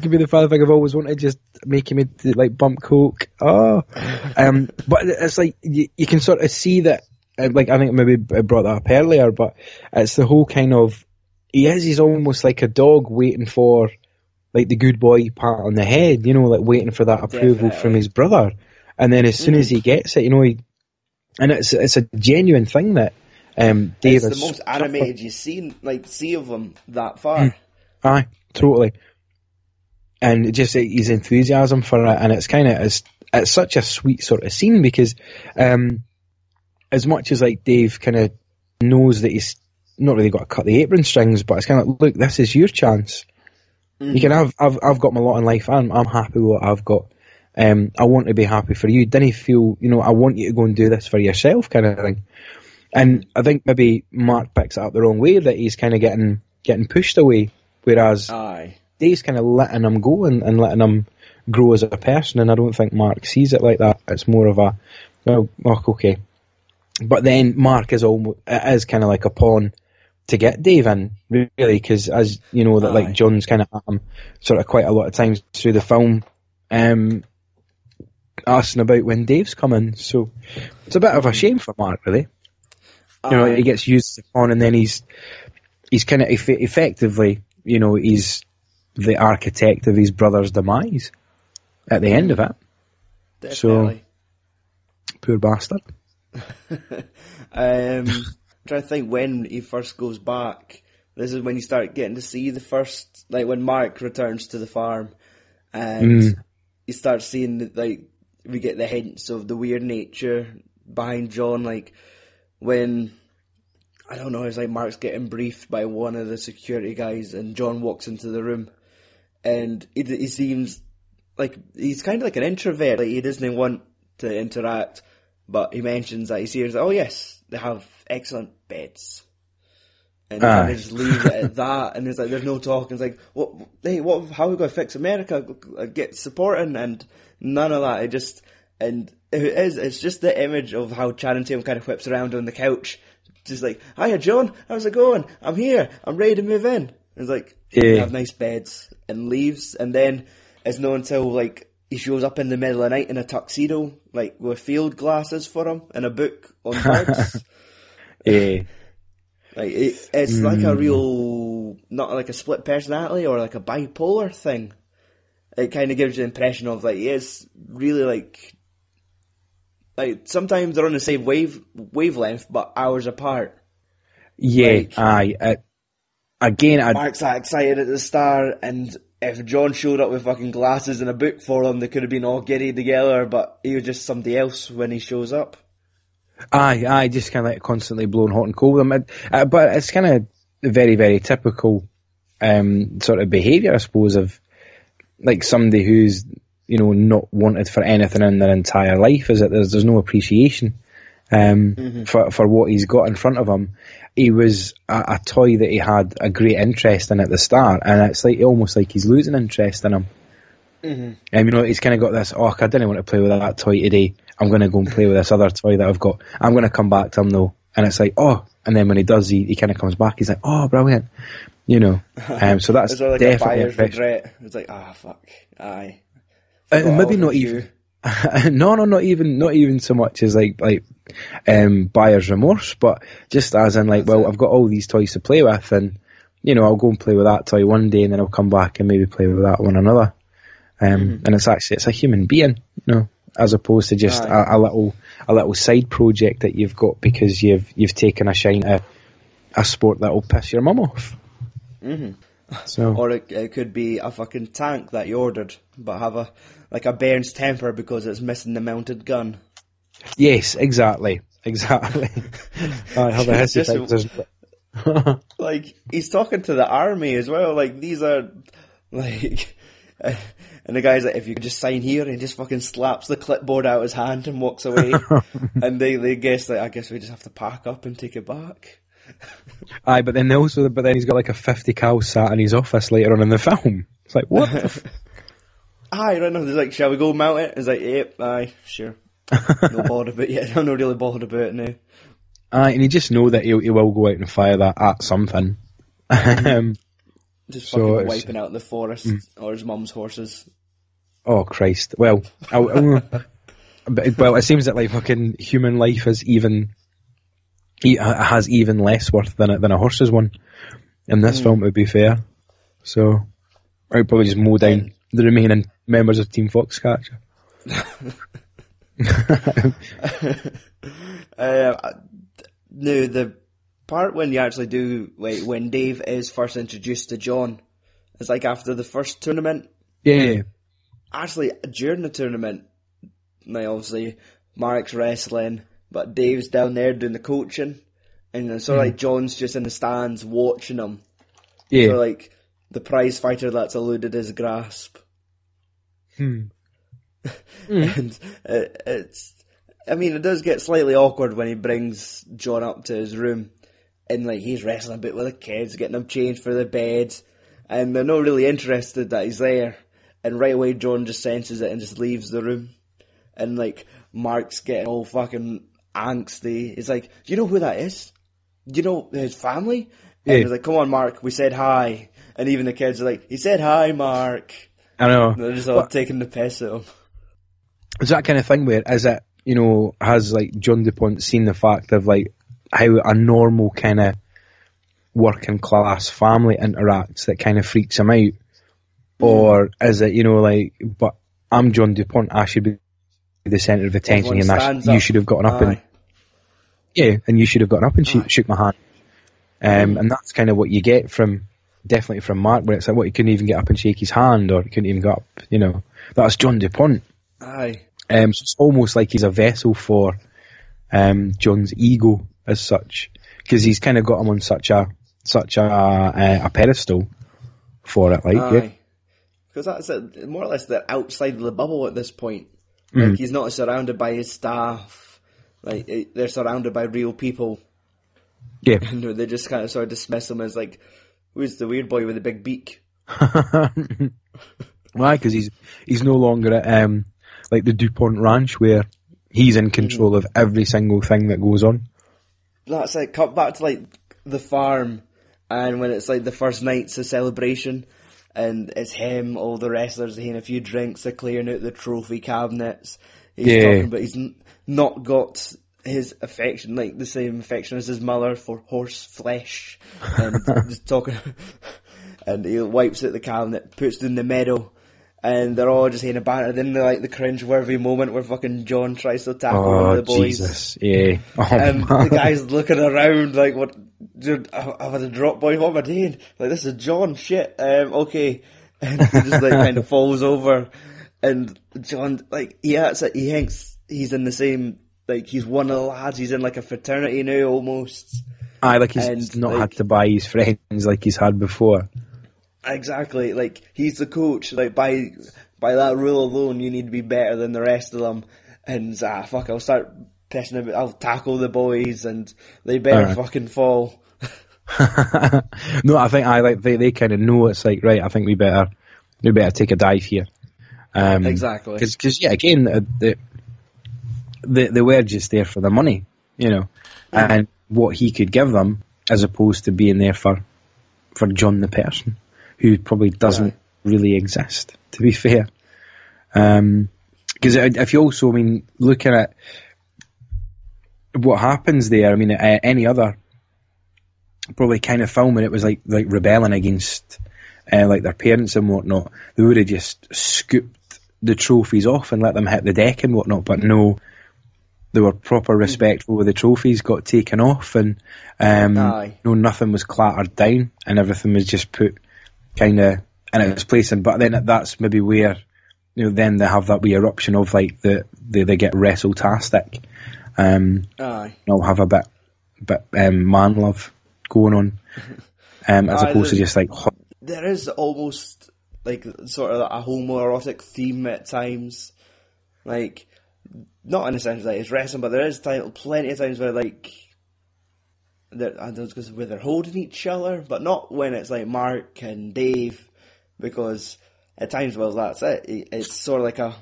could be the father figure I've always wanted. Just making me like bump coke. But it's like you can sort of see that. Like I think maybe I brought that up earlier, but it's the whole kind of he's almost like a dog waiting for like the good boy pat on the head. Like waiting for that approval from his brother, and then as soon as he gets it, he. And it's a genuine thing that Dave is the most animated you've seen, of him that far. Aye, totally. And just his enthusiasm for it, and it's such a sweet sort of scene because, as much as like Dave kind of knows that he's not really got to cut the apron strings, but it's kind of like, look, this is your chance. You can have. I've got my lot in life. I'm happy with what I've got. I want to be happy for you. Didn't he feel, I want you to go and do this for yourself kind of thing. And I think maybe Mark picks it up the wrong way, that he's kind of getting pushed away, whereas Dave's kind of letting him go and letting him grow as a person, and I don't think Mark sees it like that. It's more of a, okay. But then Mark is kind of like a pawn to get Dave in, really, because as you know, that like John's kind of at him sort of quite a lot of times through the film, asking about when Dave's coming, so it's a bit of a shame for Mark, really. He gets used on, and then he's kind of effectively, he's the architect of his brother's demise at the end of it. Definitely. So poor bastard. I'm trying to think when he first goes back. This is when you start getting to see the first, like when Mark returns to the farm, and you start seeing like. We get the hints of the weird nature behind John, like when, I don't know, it's like Mark's getting briefed by one of the security guys and John walks into the room and he seems like he's kind of like an introvert. Like, he doesn't want to interact, but he mentions that he sees, oh yes, they have excellent beds. And they just leave it at that, and it's like, there's no talk, and it's like, how are we going to fix America, get supporting, and none of that. It just, and it's just the image of how Channing Tatum kind of whips around on the couch, just like, hiya John, how's it going? I'm here, I'm ready to move in. And it's like, yeah. They have nice beds, and leaves, and then it's not until, like, he shows up in the middle of the night in a tuxedo, like, with field glasses for him, and a book on birds. Yeah. Like it's like a real, not like a split personality or like a bipolar thing. It kind of gives you the impression of like he is really like sometimes they're on the same wavelength but hours apart. Yeah, like, aye. Mark's that excited at the start, and if John showed up with fucking glasses and a book for him, they could have been all giddy together. But he was just somebody else when he shows up. Aye, just kind of like constantly blowing hot and cold. But it's kind of very, very typical sort of behaviour, I suppose, of like somebody who's, you know, not wanted for anything in their entire life, is that there's no appreciation for what he's got in front of him. He was a toy that he had a great interest in at the start, and it's like almost like he's losing interest in him. Mm-hmm. You know, he's kind of got this, oh, I didn't want to play with that toy today, I'm going to go and play with this other toy that I've got. I'm going to come back to him though. And it's like, oh, and then when he does, he kind of comes back. He's like, oh, brilliant. You know, so that's it's like definitely a buyer's regret. It's like, ah, oh, fuck. Aye. Maybe not even. No, not even so much as like buyer's remorse, but just as in like, that's well, it. I've got all these toys to play with, and you know, I'll go and play with that toy one day, and then I'll come back and maybe play with that one another. And it's a human being, you know, as opposed to just a little side project that you've got because you've taken a shine at a sport that'll piss your mum off. Mm-hmm. So, or it could be a fucking tank that you ordered, but have a bairn's temper because it's missing the mounted gun. Yes, exactly. I have a history. Like he's talking to the army as well. Like these are like. And the guy's like, if you could just sign here, and he just fucking slaps the clipboard out of his hand and walks away. And they guess, like, I guess we just have to pack up and take it back. Aye, but then then he's got like a 50 cal sat in his office later on in the film. It's like, what? Aye, right now, he's like, shall we go mount it? He's like, yep, aye, sure. No bothered about it yet. I'm not really bothered about it now. Aye, and you just know that he will go out and fire that at something. Just fucking wiping out the forest or his mum's horses. Oh, Christ. Well, it seems that like fucking human life is has even less worth than a horse's one. In this film, to be fair. So, I would probably just mow down the remaining members of Team Foxcatcher. No, the part when you actually do, like, when Dave is first introduced to John, it's like after the first tournament. Yeah. Actually, during the tournament, now obviously Mark's wrestling, but Dave's down there doing the coaching, and it's sort of like John's just in the stands watching him. Yeah. So like the prize fighter that's eluded his grasp. And it's, I mean, it does get slightly awkward when he brings John up to his room. And like he's wrestling a bit with the kids, getting them changed for the beds, and they're not really interested that he's there. And right away, John just senses it and just leaves the room. And like Mark's getting all fucking angsty. He's like, "Do you know who that is? Do you know his family?" And he's like, "Come on, Mark, we said hi." And even the kids are like, "He said hi, Mark." I know. And they're just all taking the piss at him. It's that kind of thing where is it, you know, has like John DuPont seen the fact of like how a normal kind of working class family interacts that kind of freaks him out? Or is it, you know, like, but I'm John DuPont, I should be the centre of attention, and you should have gotten up and shook my hand. And that's kind of what you get from Mark, where it's like, what, he couldn't even get up and shake his hand, or he couldn't even get up, you know, that's John DuPont. Aye. So it's almost like he's a vessel for John's ego as such, because he's kind of got him on such a pedestal for it, like, because that's it, more or less they're outside of the bubble at this point. Mm-hmm. Like, he's not surrounded by his staff. Like, they're surrounded by real people. Yeah. And they just kind of sort of dismiss him as, like, who's the weird boy with the big beak? Why? Because he's no longer at, like, the DuPont Ranch, where he's in control of every single thing that goes on. That's it. Cut back to, like, the farm, and when it's, like, the first night's a celebration, and it's him, all the wrestlers, having a few drinks, they're clearing out the trophy cabinets. He's talking about he's not got his affection, like, the same affection as his mother for horse flesh. And just talking... And he wipes out the cabinet, puts it in the meadow, and they're all just having a banter. Then they're like the cringe-worthy moment where fucking John tries to tackle one of the boys. Jesus. Yeah. Oh, and the guy's looking around like, "What? Dude, I've had a drop, boy. What am I doing? Like, this is John. Shit. Okay." And he just like kind of falls over, and John, like, he thinks he's in the same, like, he's one of the lads. He's in like a fraternity now almost. Aye, like he's not like, had to buy his friends like he's had before. Exactly, like, he's the coach, like, by that rule alone, you need to be better than the rest of them, and, fuck, I'll start pissing about, I'll tackle the boys, and they better fucking fall. No, I think, they kind of know, it's like, right, I think we better take a dive here. Exactly. Because, yeah, again, they were just there for the money, you know, and what he could give them, as opposed to being there for John the person, who probably doesn't really exist, to be fair. Because if you also, I mean, looking at what happens there, I mean, any other probably kind of film, when it was like rebelling against like their parents and whatnot, they would have just scooped the trophies off and let them hit the deck and whatnot, but no, they were proper respectful with the trophies, got taken off, and no, nothing was clattered down, and everything was just put kind of in its place. And but then that's maybe where, you know, then they have that wee eruption of like they get wrestle-tastic. They'll have a bit man love going on, as opposed to just like. There is almost like sort of a homoerotic theme at times, like not in a sense that like it's wrestling, but there is plenty of times where like. Where they're holding each other, but not when it's like Mark and Dave, because at times, well, that's it. It's sort of like a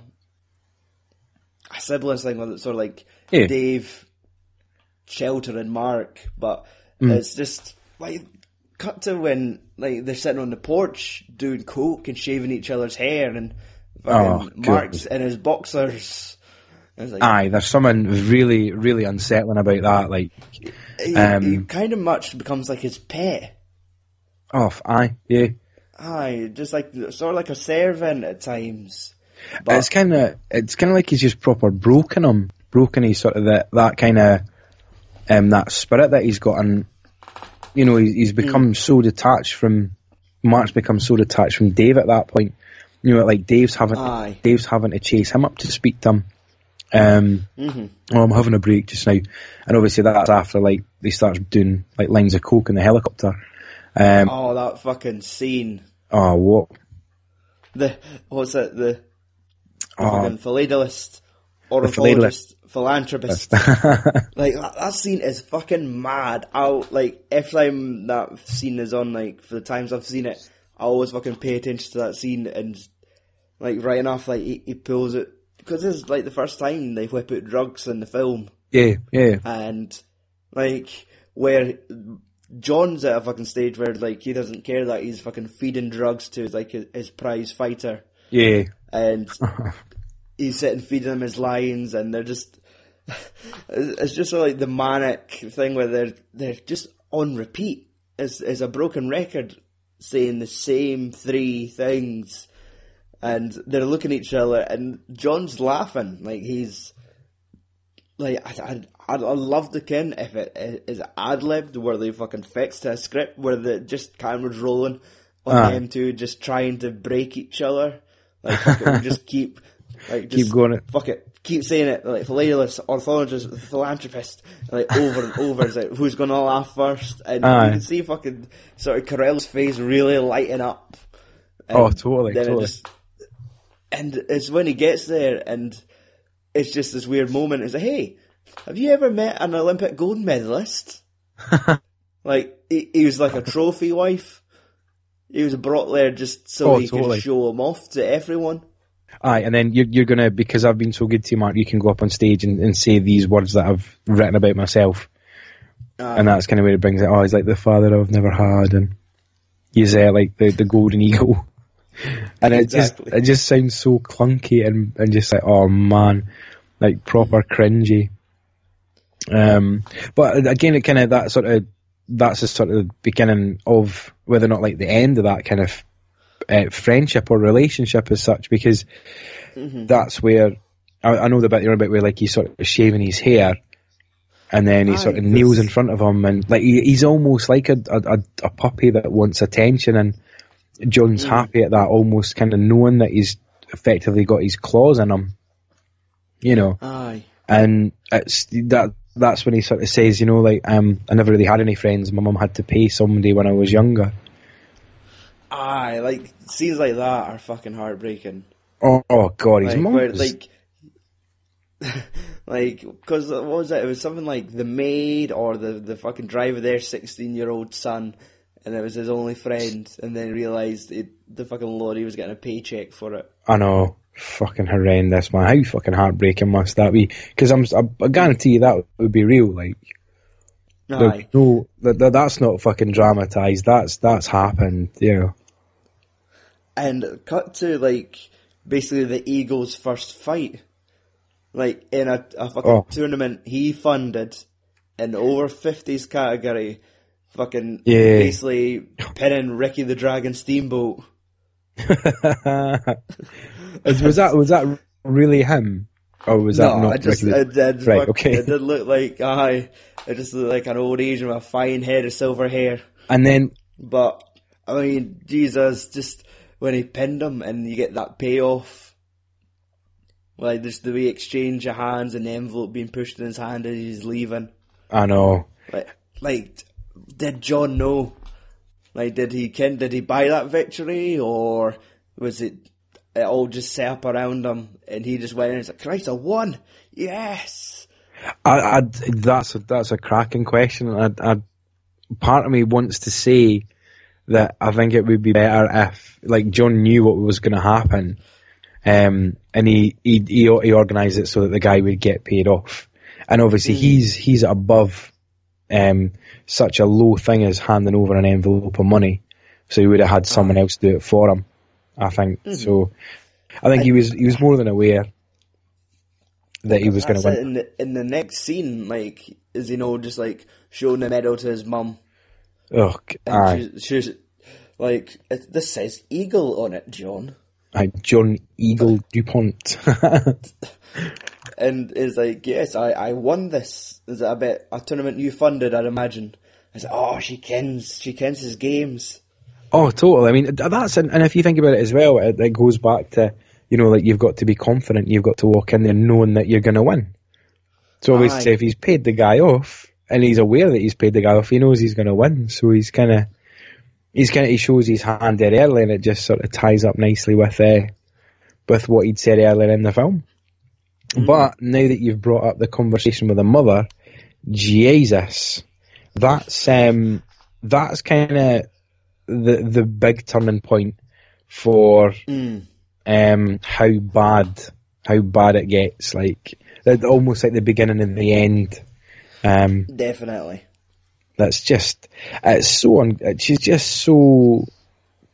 sibling thing, where it's sort of like Dave sheltering Mark, but it's just like cut to when like they're sitting on the porch doing coke and shaving each other's hair, and Mark's in his boxers. Like, there's something really, really unsettling about that. Like, he kind of much becomes like his pet. Just like sort of like a servant at times. But it's kind of like he's just proper broken. He's sort of that kind of that spirit that he's got, and you know he's become so detached from Mark's, become so detached from Dave at that point. You know, like Dave's having to chase him up to speak to him. I'm having a break just now, and obviously that's after like they start doing like lines of coke in the helicopter. That fucking scene! Oh, what? What's it? The fucking philatelist, ornithologist, philanthropist. Like that scene is fucking mad. Every time that scene is on, like for the times I've seen it, I always fucking pay attention to that scene, and like right enough, like he pulls it. Because this is, like, the first time they whip out drugs in the film. Yeah. And, like, where John's at a fucking stage where, like, he doesn't care that he's fucking feeding drugs to, like, his prize fighter. Yeah. And he's sitting feeding him his lines, and they're just... It's just, like, the manic thing where they're just on repeat. It's a broken record saying the same three things. And they're looking at each other, and John's laughing. Like, he's... Like, I'd love the kin if it is ad-libbed, where they fucking fixed a script, where the just cameras rolling on them two, just trying to break each other. Like, fuck it, we just keep... Like, just keep going it. Fuck it. Keep saying it. Like, philatelist, ornithologist, philanthropist. Like, over and over. It's like, who's gonna laugh first? And you can see fucking sort of Carell's face really lighting up. Oh, totally. And it's when he gets there, and it's just this weird moment. It's like, hey, have you ever met an Olympic gold medalist? Like, he was like a trophy wife. He was brought there just so could show him off to everyone. Aye, and then you're going to, because I've been so good to you, Mark, you can go up on stage and say these words that I've written about myself. And that's kind of where it brings it. Oh, he's like the father I've never had, and he's like the golden eagle. And it just sounds so clunky and just like, oh man, like proper cringy. But again, it kind of that's the sort of beginning of whether or not like the end of that kind of friendship or relationship as such, because that's where I know the bit you're about where like he's sort of shaving his hair, and then he sort of kneels in front of him, and like he's almost like a puppy that wants attention, and John's happy at that, almost kind of knowing that he's effectively got his claws in him, you know. Aye. And it's that's when he sort of says, you know, like, I never really had any friends. My mum had to pay somebody when I was younger. Aye, like, scenes like that are fucking heartbreaking. Oh God, his mum was... Like, because what was it? It was something like the maid or the fucking driver, their 16-year-old son, and it was his only friend, and then realised the fucking lorry was getting a paycheck for it. I know. Fucking horrendous, man. How fucking heartbreaking must that be? Because I guarantee you that would be real. Like, no, that's not fucking dramatised. That's happened, you know. And cut to, like, basically the Eagles' first fight. Like, in a fucking tournament he funded in the over 50s category, fucking basically pinning Ricky the Dragon Steamboat. Was that really him, or was that not? It did look like it just looked like an old Asian with a fine head of silver hair. And then, but I mean, Jesus, just when he pinned him, and you get that payoff, like just the way exchange of hands and the envelope being pushed in his hand as he's leaving. I know. Like, did John know? Like, did he buy that victory, or was it all just set up around him, and he just went in and was like, Christ, I won! Yes! That's a cracking question. Part of me wants to say that I think it would be better if, like, John knew what was going to happen, and he organised it so that the guy would get paid off. And obviously he's above... such a low thing as handing over an envelope of money, so he would have had someone else do it for him, I think. So I think he was more than aware that he was going to win. In the next scene, like, is, you know, just like showing the medal to his mum. Oh, she's like, this says Eagle on it, John. John Eagle DuPont. And it's like, yes, I won this. Is it a tournament you funded, I'd imagine? It's like, oh, she kens his games. Oh, totally. I mean, and if you think about it as well, it goes back to, you know, like, you've got to be confident. You've got to walk in there knowing that you're going to win. So obviously, if he's paid the guy off, and he's aware that he's paid the guy off, he knows he's going to win. So he shows his hand there early, and it just sort of ties up nicely with what he'd said earlier in the film. But now that you've brought up the conversation with the mother, Jesus, that's kind of the big turning point for how bad it gets. Like, almost like the beginning and the end. Definitely. That's just she's just so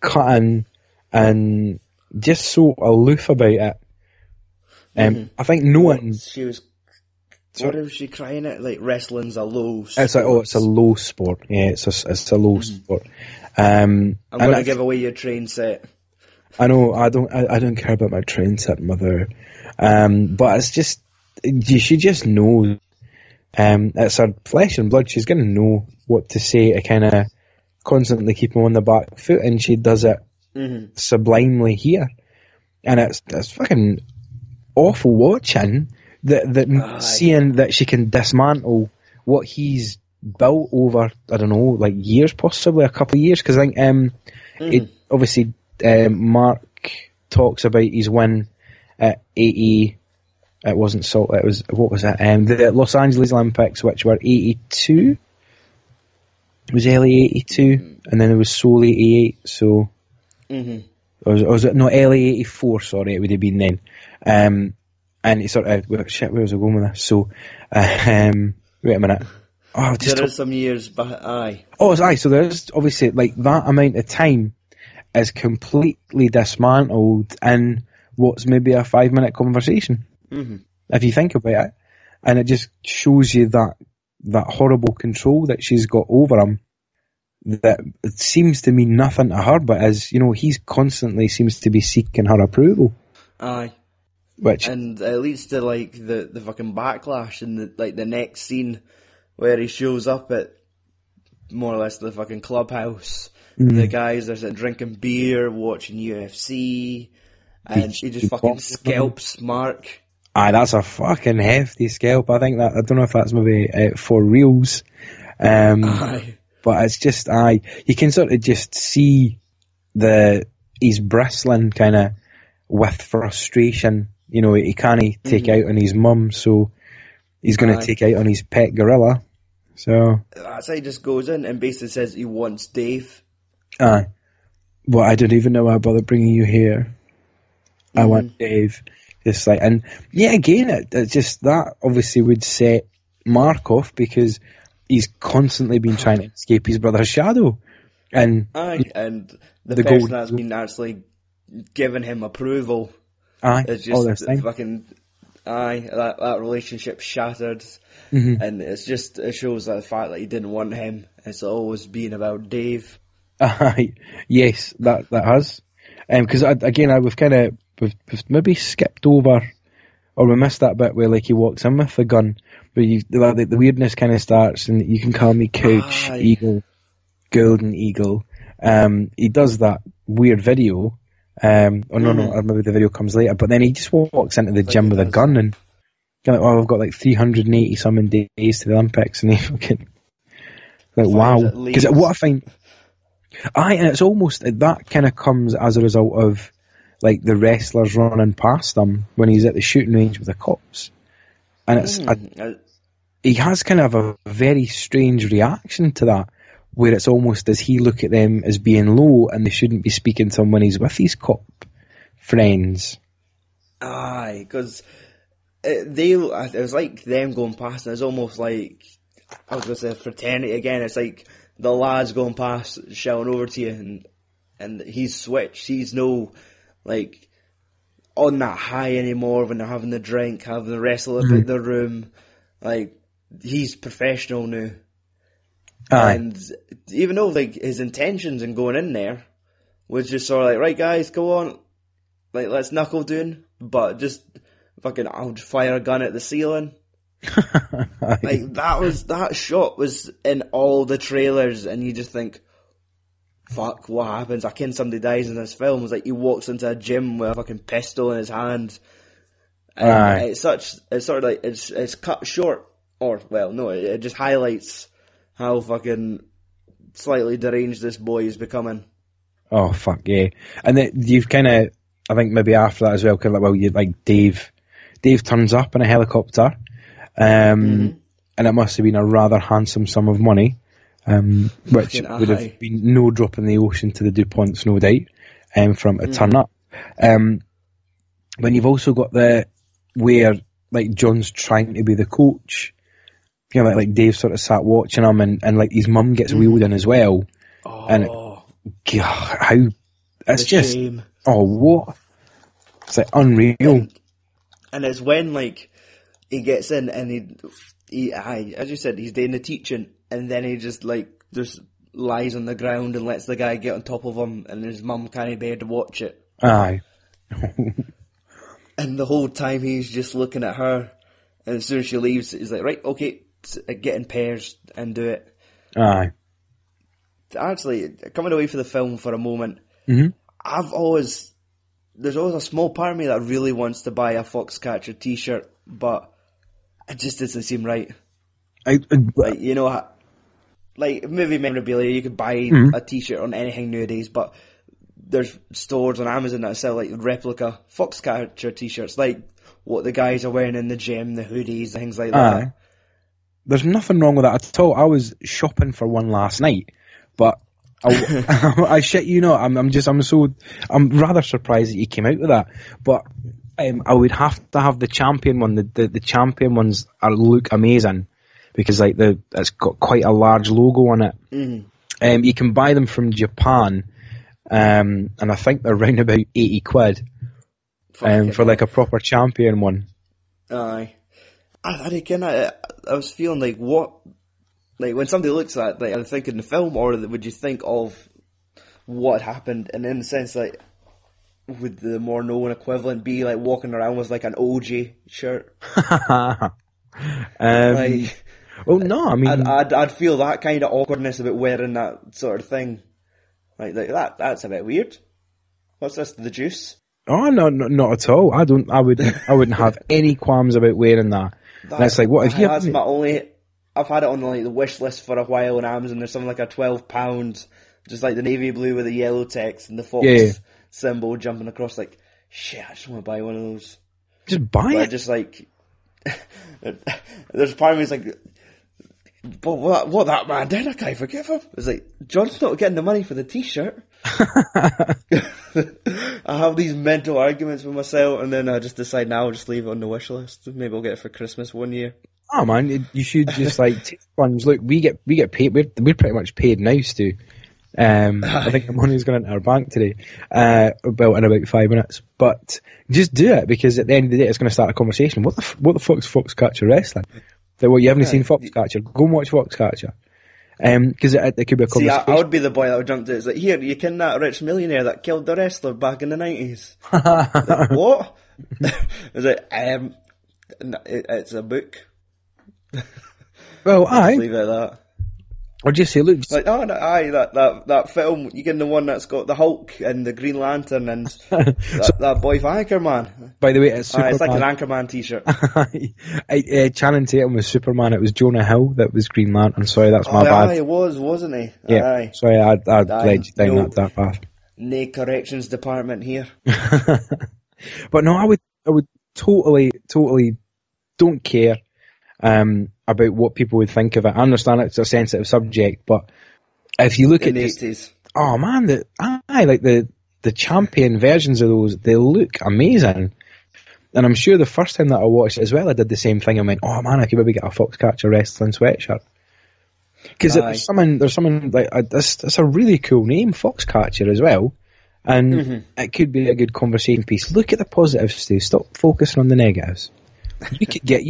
cutting and just so aloof about it. I think what was she crying at? Like, wrestling's a low sport. It's like, it's a low sport. Yeah, it's a low sport. I'm going to give away your train set. I know. I don't care about my train set, mother. But it's just, she just knows. It's her flesh and blood. She's going to know what to say to kind of constantly keep him on the back foot, and she does it sublimely here. And it's fucking awful watching that seeing that she can dismantle what he's built over, I don't know, like years, possibly a couple of years, because I think it obviously Mark talks about his win at AE. It wasn't Salt. It was, what was that? The Los Angeles Olympics, which were 82. It was early 82, and then it was Seoul 88. So, early 84? Sorry, it would have been then. And it sort of, well, shit, where was I going with this? So, wait a minute. Oh, just there are some years, but aye. Oh, it's aye. So there's obviously like that amount of time is completely dismantled in what's maybe a 5-minute conversation. Mm-hmm. If you think about it, and it just shows you that horrible control that she's got over him, that it seems to mean nothing to her, but as you know, he's constantly seems to be seeking her approval. Aye. Which, and it leads to like the fucking backlash in the, like the next scene where he shows up at more or less the fucking clubhouse. Mm-hmm. The guys are sitting drinking beer, watching UFC, and he just fucking scalps Mark. Aye, that's a fucking hefty scalp. I think that, I don't know if that's maybe for reals. But it's just, you can sort of just see he's bristling kind of with frustration. You know, he can't take out on his mum, so he's going to take out on his pet gorilla. So that's how he just goes in and basically says he wants Dave. Aye. Well, I don't even know why I bothered bringing you here. Mm-hmm. I want Dave. It's like, and yeah, again, it's just that obviously would set Mark off because he's constantly been trying to escape his brother's shadow, and the person that's been actually giving him approval, it's just all this fucking that relationship shattered, and it's just it shows that the fact that he didn't want him. It's always been about Dave. Aye, yes, that has, because again, we've kind of. We've maybe skipped over, or we missed that bit where like he walks in with the gun, but the weirdness kind of starts, and you can call me Couch Eagle, Golden Eagle. He does that weird video, or maybe the video comes later, but then he just walks into the gym with a gun, and you're like, oh, I've got like 380 something days to the Olympics, and he fucking, like, wow. Because what I find, and it's almost, that kind of comes as a result of, like the wrestlers running past him when he's at the shooting range with the cops. And it's he has kind of a very strange reaction to that, where it's almost as he look at them as being low and they shouldn't be speaking to him when he's with his cop friends. Aye, because it was like them going past, and it's almost like, I was going to say fraternity again, it's like the lads going past, shouting over to you, and he's switched, he's no... like, on that high anymore when they're having the drink, having the wrestle about their room. Like, he's professional now. Aye. And even though, like, his intentions in going in there was just sort of like, right, guys, go on. Like, let's knuckle down. But just fucking, I'll fire a gun at the ceiling. Like, that shot was in all the trailers, and you just think... fuck, what happens? I ken somebody dies in this film. It's like he walks into a gym with a fucking pistol in his hand. And it's sort of like, it's cut short, or, well, no, it just highlights how fucking slightly deranged this boy is becoming. Oh, fuck, yeah. And then you've kind of, I think maybe after that as well, kind of like, well, you like Dave turns up in a helicopter, and it must have been a rather handsome sum of money. Which would have been no drop in the ocean to the DuPonts, no doubt, from a turn up. When you've also got the where like John's trying to be the coach, you know, like Dave sort of sat watching him, and like his mum gets wheeled in as well. Oh, and it's just shame. Oh, what? It's like unreal. And it's when like he gets in and he as you said, he's doing the teaching. And then he just, like, just lies on the ground and lets the guy get on top of him, and his mum can't bear to watch it. Aye. And the whole time he's just looking at her, and as soon as she leaves, he's like, right, okay, get in pairs and do it. Aye. Actually, coming away from the film for a moment, there's always a small part of me that really wants to buy a Foxcatcher t-shirt, but it just doesn't seem right. Like, you know, like movie memorabilia, you could buy a t-shirt on anything nowadays, but there's stores on Amazon that sell like replica Foxcatcher t-shirts, like what the guys are wearing in the gym, the hoodies, things like that. There's nothing wrong with that at all. I was shopping for one last night, but I shit you not, I'm rather surprised that you came out with that. But I would have to have the champion one. The champion ones look amazing because like it's got quite a large logo on it. Mm. You can buy them from Japan, and I think they're round about 80 £80 for like a proper champion one. Aye. And again, I was feeling like what, like when somebody looks at it, like I'm thinking the film, or would you think of what happened? And in the sense, like, would the more known equivalent be like walking around with like an OJ shirt? Well, no, I mean, I'd feel that kind of awkwardness about wearing that sort of thing. Like that, that's a bit weird. What's this? The juice? Oh no, not at all. I wouldn't have any qualms about wearing that. That's like what if you? That's my only. I've had it on like the wish list for a while on Amazon. There's something like a £12, just like the navy blue with the yellow text and the fox symbol jumping across. Like shit, I just want to buy one of those. Just buy it. Just like there's part of me is like, but what that man did, I can't forgive him. It's like John's not getting the money for the t-shirt. I have these mental arguments with myself, and then I just decide now I'll just leave it on the wish list. Maybe I'll get it for Christmas one year. Oh man, you should just like take funds. Look, we get paid. We're pretty much paid now, Stu. I think the money's going into our bank today. Well, in about 5 minutes. But just do it because at the end of the day, it's going to start a conversation. What the fuck's Foxcatcher wrestling? That well, you haven't seen Foxcatcher. Go and watch Foxcatcher. Because it could be a conversation. See, I would be the boy that would jump to it. It's like, here, you kin that rich millionaire that killed the wrestler back in the 90s. Like, what? It's like, it's a book. Well, I leave it at that. Or just say, look, like, oh no, that film. You getting the one that's got the Hulk and the Green Lantern and that boy for Anchorman. By the way, it's like an Anchorman t-shirt. Channing Tatum was Superman. It was Jonah Hill that was Green Lantern. Sorry, that's my bad. Aye, it was, wasn't he? Yeah. Aye. Sorry, I'd led you down that path. Nay, corrections department here. But no, I would totally don't care. About what people would think of it. I understand it's a sensitive subject, but if you look at the 80s. Oh man, like the champion versions of those, they look amazing. And I'm sure the first time that I watched it as well, I did the same thing and went, oh man, I could maybe get a Foxcatcher wrestling sweatshirt. Because there's someone like, that's a really cool name, Foxcatcher as well. And it could be a good conversation piece. Look at the positives, Steve. Stop focusing on the negatives. You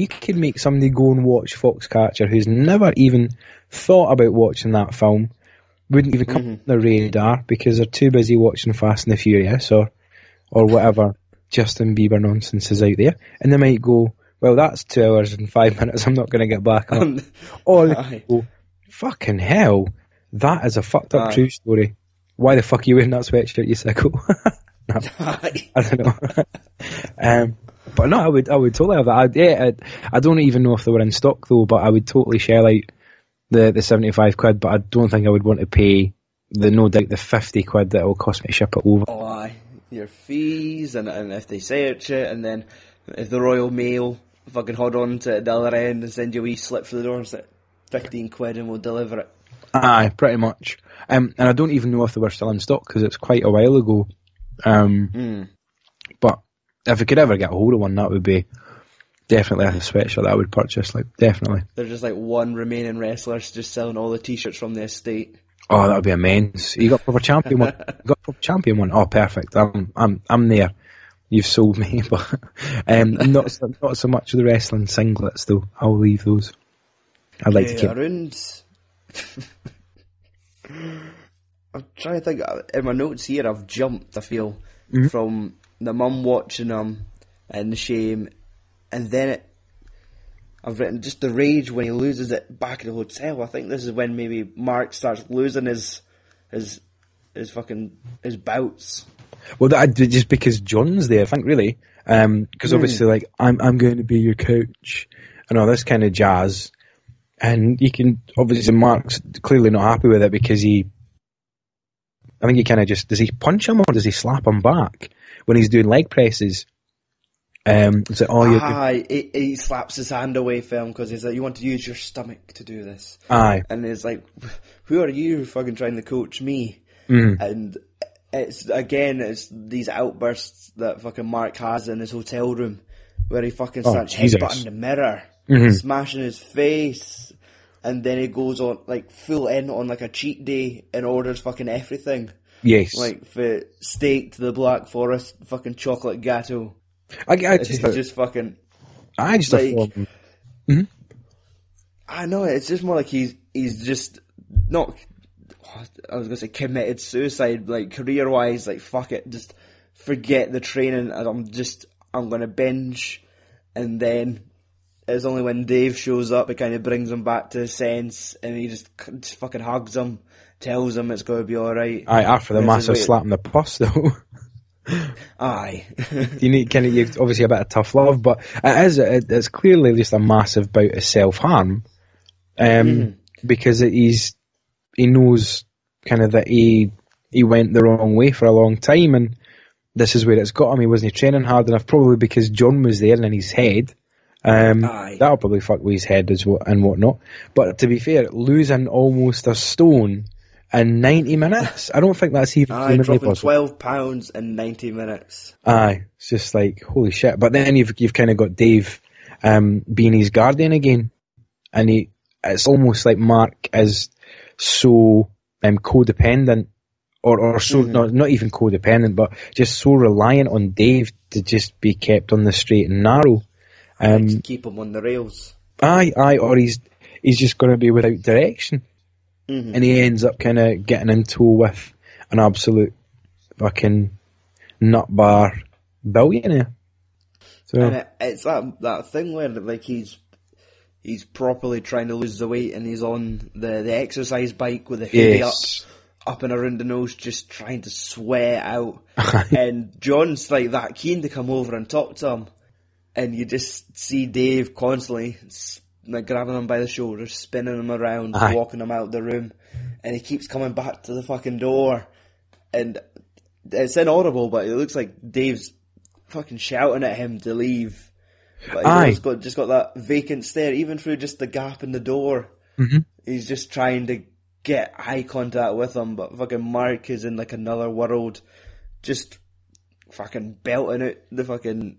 could make somebody go and watch Foxcatcher who's never even thought about watching that film, wouldn't even come on the radar because they're too busy watching Fast and the Furious or whatever Justin Bieber nonsense is out there, and they might go, well, that's 2 hours and 5 minutes. I'm not going to get back on. Or they go, fucking hell, that is a fucked up true story. Why the fuck are you wearing that sweatshirt, you sicko? I don't know. But no, I would totally have that. I don't even know if they were in stock though, but I would totally shell out the £75, but I don't think I would want to pay the £50 that it will cost me to ship it over. Oh aye, your fees, and if they say it shit, and then if the Royal Mail fucking hold on to it at the other end and send you a wee slip through the door and say £15 and we'll deliver it. Aye, pretty much. And I don't even know if they were still in stock because it's quite a while ago. But if I could ever get a hold of one, that would be definitely a sweatshirt that I would purchase, like, definitely. There's just, like, one remaining wrestler just selling all the t-shirts from the estate. Oh, that would be immense. You got a proper champion one? You got a proper champion one? Oh, perfect. I'm there. You've sold me, but not so much of the wrestling singlets, though. I'll leave those. I'd like to keep... I'm trying to think. In my notes here, I've jumped, I feel, from... the mum watching him and the shame, and then I've written just the rage when he loses it back at the hotel. I think this is when maybe Mark starts losing his bouts. Well, that just because John's there, I think, really, because obviously, like, I'm going to be your coach and all this kind of jazz, and you can obviously Mark's clearly not happy with it because he I think he kind of just, does he punch him or does he slap him back when he's doing leg presses? He slaps his hand away for him because he's like, you want to use your stomach to do this. Aye. And he's like, who are you fucking trying to coach me? Mm. And it's these outbursts that fucking Mark has in his hotel room where he fucking starts headbutting the mirror, smashing his face, and then he goes on like full in on like a cheat day and orders fucking everything. Yes. Like for steak to the Black Forest, fucking chocolate gateau. I know, it's just more like he's just not, I was going to say committed suicide, like career-wise, like fuck it, just forget the training, and I'm going to binge, and then it's only when Dave shows up, it kind of brings him back to his sense, and he just fucking hugs him, tells him it's going to be alright. Aye, after the massive slap in the pus though. Aye. You need kind of, obviously a bit of tough love, but it's clearly just a massive bout of self-harm, because he knows kind of that he went the wrong way for a long time, and this is where it's got him. He wasn't training hard enough, probably because John was there and in his head. That'll probably fuck with his head and whatnot. But to be fair, losing almost a stone in 90 minutes? I don't think that's even humanly possible. 12 pounds in 90 minutes. Aye, it's just like, holy shit. But then you've kind of got Dave being his guardian again, and it's almost like Mark is so codependent, or so not even codependent, but just so reliant on Dave to just be kept on the straight and narrow. To keep him on the rails. Aye, or he's just going to be without direction. Mm-hmm. And he ends up kind of getting in tow with an absolute fucking nutbar billionaire. So, and it's that thing where like he's properly trying to lose the weight, and he's on the exercise bike with the hoodie up and around the nose, just trying to sweat out. And John's like that keen to come over and talk to him, and you just see Dave constantly like grabbing him by the shoulders, spinning him around, walking him out the room, and he keeps coming back to the fucking door, and it's inaudible, but it looks like Dave's fucking shouting at him to leave, but he's just got that vacant stare, even through just the gap in the door. He's just trying to get eye contact with him, but fucking Mark is in like another world, just fucking belting out the fucking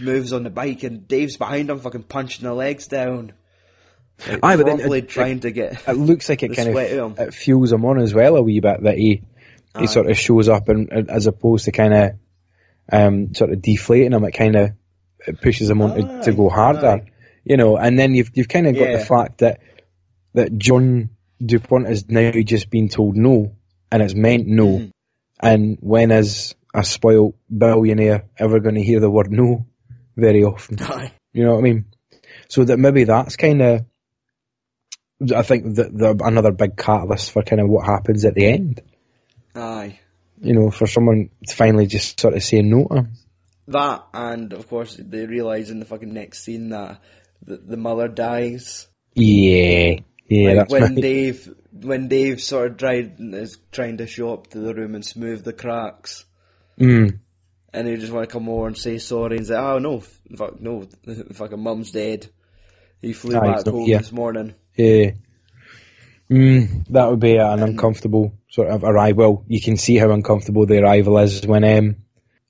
moves on the bike, and Dave's behind him fucking punching the legs down. Like, but then trying to get it looks like it kind of it fuels him on as well a wee bit, that he sort of shows up, and as opposed to kind of sort of deflating him, it kind of pushes him on to go harder, you know. And then you've kind of got the fact that John DuPont has now just been told no, and it's meant no, and when is a spoiled billionaire ever going to hear the word no? Very often. You know what I mean? So that maybe that's kind of, I think, another big catalyst for kind of what happens at the end. Aye. You know, for someone to finally just sort of say no to him. That, and of course they realise in the fucking next scene that the mother dies. Yeah, like that's when Dave sort of is trying to show up to the room and smooth the cracks. And he just want to come over and say sorry, and say, oh no, fuck no, fucking mum's dead. He flew back home this morning. Yeah. That would be an uncomfortable sort of arrival. You can see how uncomfortable the arrival is when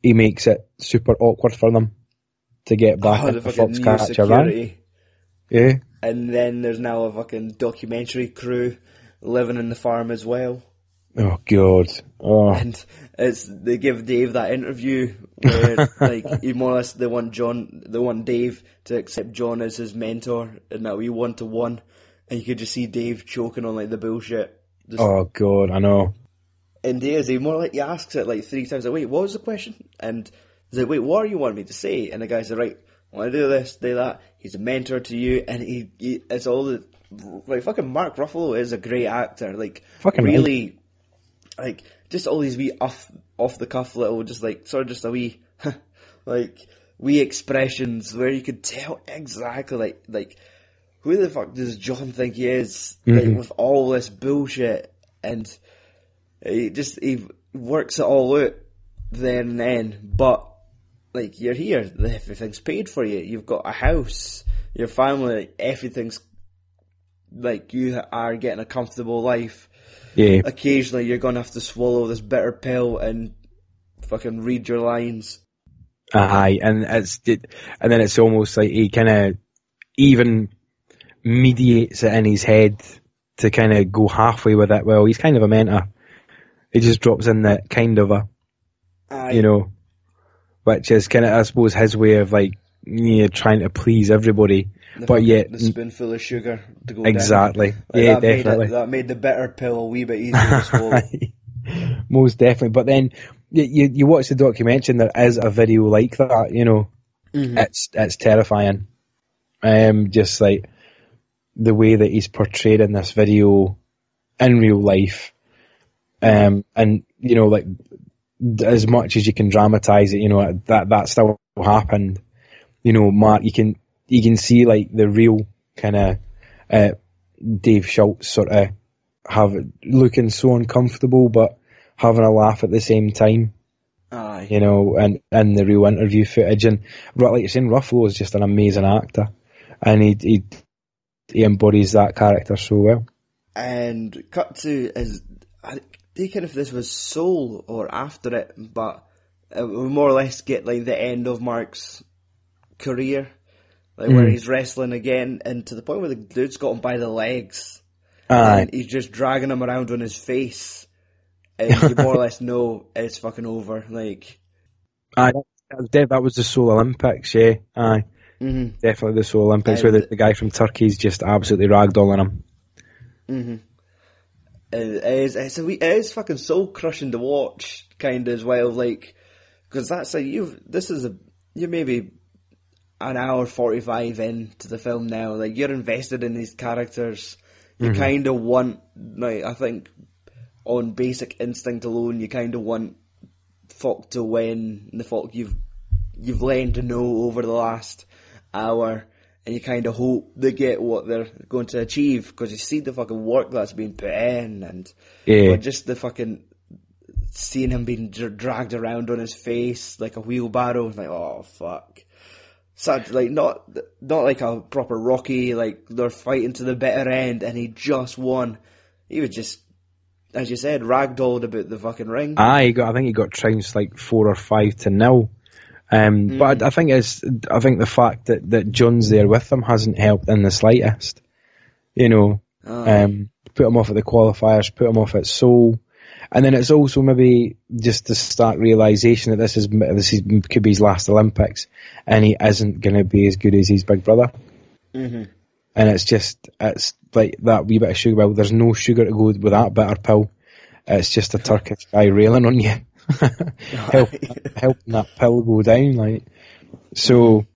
he makes it super awkward for them to get back at the Foxcatcher van. Yeah. And then there's now a fucking documentary crew living in the farm as well. Oh god! Oh. And they give Dave that interview where, like, more or less they want Dave to accept John as his mentor, and that wee 1-to-1, and you could just see Dave choking on like the bullshit. Just, oh god, I know. And he asks it like 3 times. Like, wait, what was the question? And he's like, wait, what do you want me to say? And the guy's like, right, I want to do this, do that. He's a mentor to you, and he it's all the like fucking Mark Ruffalo is a great actor. Like, fucking really. Man. Like, just all these wee off-the-cuff little, just like, sort of just a wee, like, wee expressions where you could tell exactly, like who the fuck does John think he is, like, with all this bullshit? And He works it all out there and then. But like, you're here, everything's paid for you. You've got a house, your family, like, everything's like, you are getting a comfortable life. Yeah. Occasionally, you're gonna have to swallow this bitter pill and fucking read your lines. Aye, and then it's almost like he kind of even mediates it in his head to kind of go halfway with it. Well, he's kind of a mentor. He just drops in that kind of a, aye, you know, which is kind of, I suppose, his way of like, yeah, trying to please everybody, but yet the spoonful of sugar to go exactly down. Like, yeah, that definitely made the bitter pill a wee bit easier to swallow. Most definitely. But then you watch the documentary, and there is a video like that. You know, mm-hmm. It's terrifying. Just like the way that he's portrayed in this video in real life, and you know, like as much as you can dramatize it, you know, that still happened. You know, Mark, you can see like the real kind of Dave Schultz sort of looking so uncomfortable, but having a laugh at the same time. Aye. You know, and the real interview footage, and like you're saying, Ruffalo is just an amazing actor, and he embodies that character so well. And cut to is, I think if this was Soul or after it, but we more or less get like the end of Mark's career, like where he's wrestling again, and to the point where the dude's got him by the legs, and he's just dragging him around on his face, and you more or less know it's fucking over. Like, that was the Seoul Olympics, yeah, aye, mm-hmm. Definitely the Seoul Olympics, where the guy from Turkey's just absolutely ragdolling him. Mm-hmm. It is fucking soul crushing to watch, kind of as well, like, because that's like you're maybe an hour 45 into the film now, like you're invested in these characters. You mm-hmm. kind of want, like, I think on basic instinct alone, you kind of want folk to win, the folk you've learned to know over the last hour, and you kind of hope they get what they're going to achieve, because you see the fucking work that's being put in, and yeah. just the fucking seeing him being dragged around on his face like a wheelbarrow, like, oh fuck. Such, like, not like a proper Rocky, like, they're fighting to the bitter end, and he just won. He was just, as you said, ragdolled about the fucking ring. Aye, I think he got trounced, like, 4 or 5 to 0. But I think the fact that John's there with him hasn't helped in the slightest. You know, put him off at the qualifiers, put him off at Seoul. And then it's also maybe just the stark realisation that this could be his last Olympics, and he isn't going to be as good as his big brother. Mm-hmm. And it's like that wee bit of sugar. Well, there's no sugar to go with that bitter pill. It's just a Turkish guy railing on you, helping that pill go down. Like, so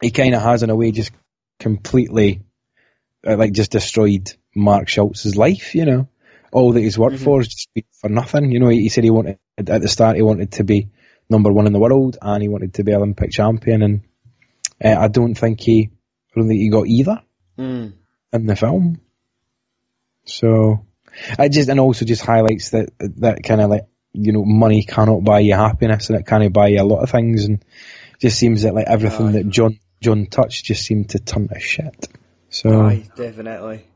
he kind of has, in a way, just completely like just destroyed Mark Schultz's life, you know. All that he's worked mm-hmm. for is just for nothing. You know, he said he wanted, at the start, he wanted to be number one in the world, and he wanted to be Olympic champion, and I don't think he got either in the film. So, it also highlights that kind of like, you know, money cannot buy you happiness, and it can't buy you a lot of things, and it just seems that like everything that John touched just seemed to turn to shit. So, aye, definitely.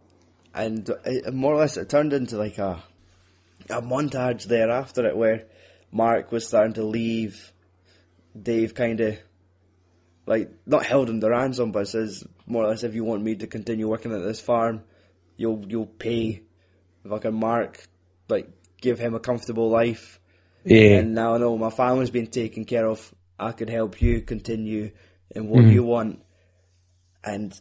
And more or less it turned into like a montage there after it, where Mark was starting to leave. Dave kind of like not held him to ransom, but says more or less, if you want me to continue working at this farm, you'll pay fucking Mark, like give him a comfortable life. Yeah. And now I know my family's been taken care of. I could help you continue in what you want. And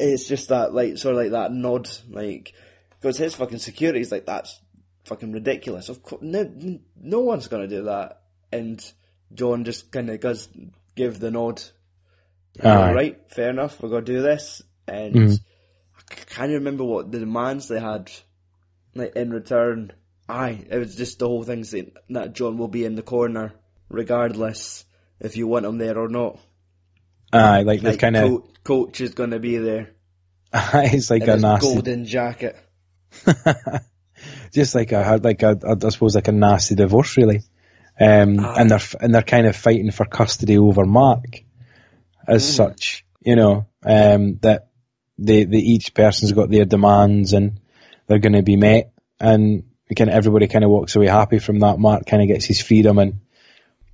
it's just that, like, sort of like that nod, like, because his fucking security is like, that's fucking ridiculous. Of course, no one's going to do that. And John just kind of does give the nod. Right, fair enough, we're going to do this. And I can't remember what the demands they had, like, in return. It was just the whole thing saying that John will be in the corner, regardless if you want him there or not. Like this kind of coach is going to be there. It's like a nasty golden jacket. just like I suppose like a nasty divorce, really. And they're kind of fighting for custody over Mark as such, you know, that they each person's got their demands and they're going to be met, and kind of everybody kind of walks away happy from that. Mark kind of gets his freedom and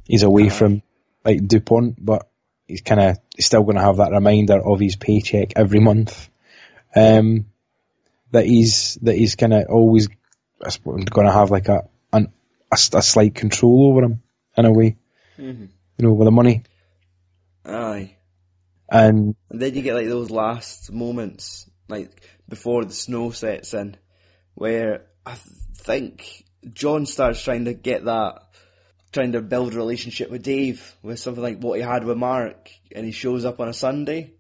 he's away from like DuPont, but he's kind of still going to have that reminder of his paycheck every month, that he's kind of always, I suppose, going to have like a slight control over him in a way, you know, with the money. Aye. And then you get like those last moments, like before the snow sets in, where I think John starts trying to build a relationship with Dave, with something like what he had with Mark, and he shows up on a Sunday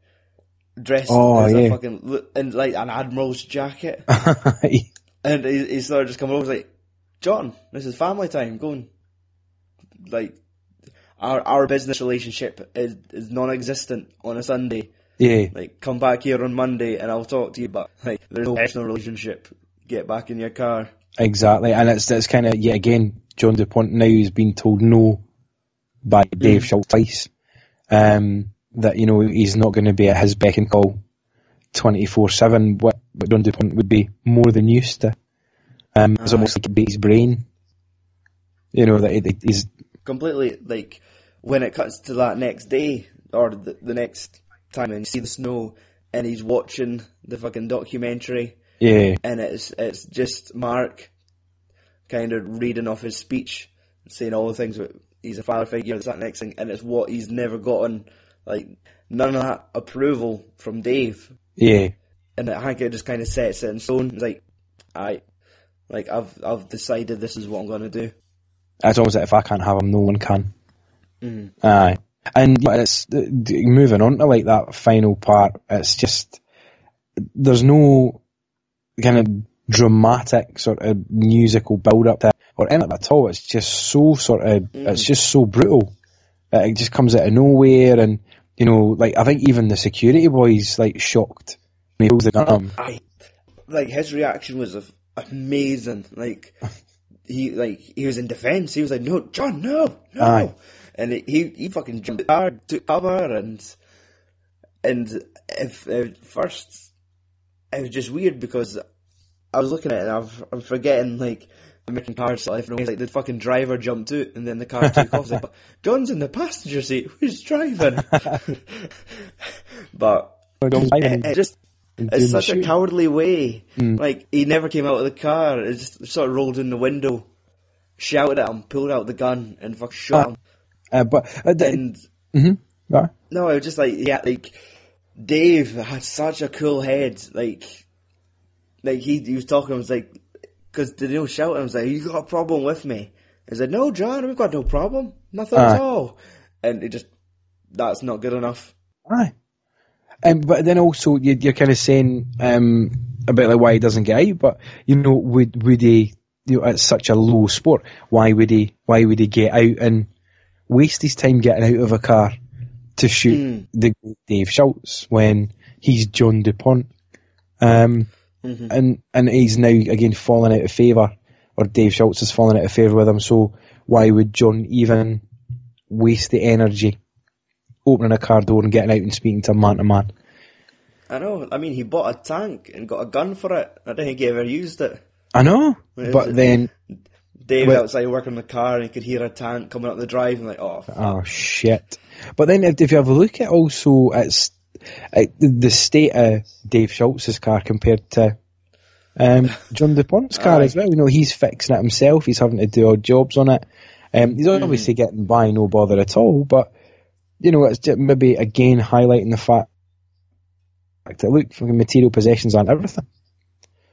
dressed as a fucking, in like an admiral's jacket, and he sort of just comes over like, John, this is family time. Go and, like, our business relationship is non-existent on a Sunday. Yeah. Like, come back here on Monday and I'll talk to you, but like, there's no personal relationship. Get back in your car. Exactly, and it's kind of, yet again, John DuPont now has been told no by Dave Schultz twice. That, you know, he's not going to be at his beck and call 24/7, what John DuPont would be more than used to. It's almost like it beat his brain. You know, that he's... completely, like, when it cuts to that next day, or the next time, and you see the snow, and he's watching the fucking documentary. Yeah. And it's just Mark kind of reading off his speech, saying all the things, but he's a father figure, that next thing, and it's what he's never gotten, like, none of that approval from Dave. Yeah. And I think it just kind of sets it in stone. It's like, I've decided this is what I'm going to do. It's almost like, if I can't have him, no one can. Aye. And it's moving on to like that final part, it's just, there's no kind of dramatic sort of musical build up there or anything at all. It's just so sort of, it's just so brutal. It just comes out of nowhere, and, you know, like, I think even the security boy's like shocked when he holds the gun on him. Like, his reaction was amazing. Like, he was in defence. He was like, "No, John, no." Aye. And he fucking jumped hard, took cover, and at first it was just weird because I was looking at it and I'm forgetting, like, American Car Life, and like the fucking driver jumped out and then the car took off. Like, but John's in the passenger seat. Who's driving? But it just, it's such a cowardly way. Like, he never came out of the car. It just sort of rolled in the window, shouted at him, pulled out the gun, and fucking shot him. No, it was just like, yeah, like, Dave had such a cool head. Like he was talking. I was like, because Daniel shouted, I was like, "You got a problem with me?" I said, "No, John, we've got no problem, nothing at all." And it just, that's not good enough. Aye. But then also you're kind of saying about like why he doesn't get out. But, you know, would he? You know, it's such a low sport. Why would he get out and waste his time getting out of a car to shoot the Dave Schultz when he's John DuPont? And he's now again fallen out of favour, or Dave Schultz has fallen out of favour with him. So why would John even waste the energy opening a car door and getting out and speaking to man to man? I know. I mean, he bought a tank and got a gun for it. I don't think he ever used it. I know. But then Dave outside working on the car, and he could hear a tank coming up the drive, and like, oh, fuck. Oh shit! But then if you have a look at also, it's the state of Dave Schultz's car compared to John DuPont's car as well. You know, he's fixing it himself. He's having to do odd jobs on it. He's obviously getting by, no bother at all, but. You know, it's just maybe again highlighting the fact that, look, fucking material possessions aren't everything.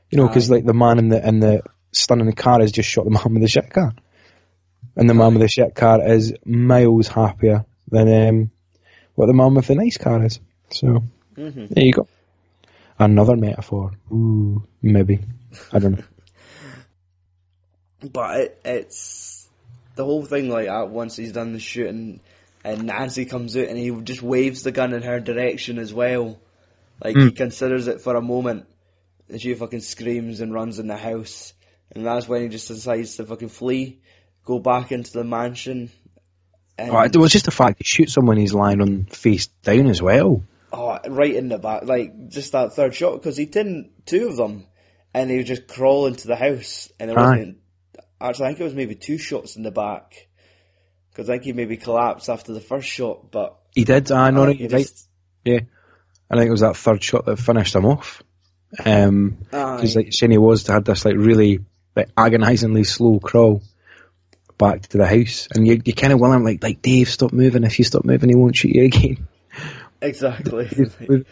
You know, because like the man in the stunning car has just shot the man with the shit car, and the man with the shit car is miles happier than what the man with the nice car is. So there you go, another metaphor. Ooh, maybe, I don't know. But it's the whole thing. Like, once he's done the shooting. And Nancy comes out and he just waves the gun in her direction as well. Like, he considers it for a moment. And she fucking screams and runs in the house. and that's when he just decides to fucking flee, go back into the mansion. And... Oh, it was just the fact he shoots someone he's lying on face down as well. Oh, right in the back, like just that third shot, because he did two of them, and he would just crawl into the house, and there wasn't. Actually, I think it was maybe two shots in the back, because I think he maybe collapsed after the first shot, but he did. I know you're right. Yeah, I think it was that third shot that finished him off. Because like Shani was had this like really like, agonisingly slow crawl back to the house, and you kind of will him like Dave, stop moving. If you stop moving, he won't shoot you again. Exactly.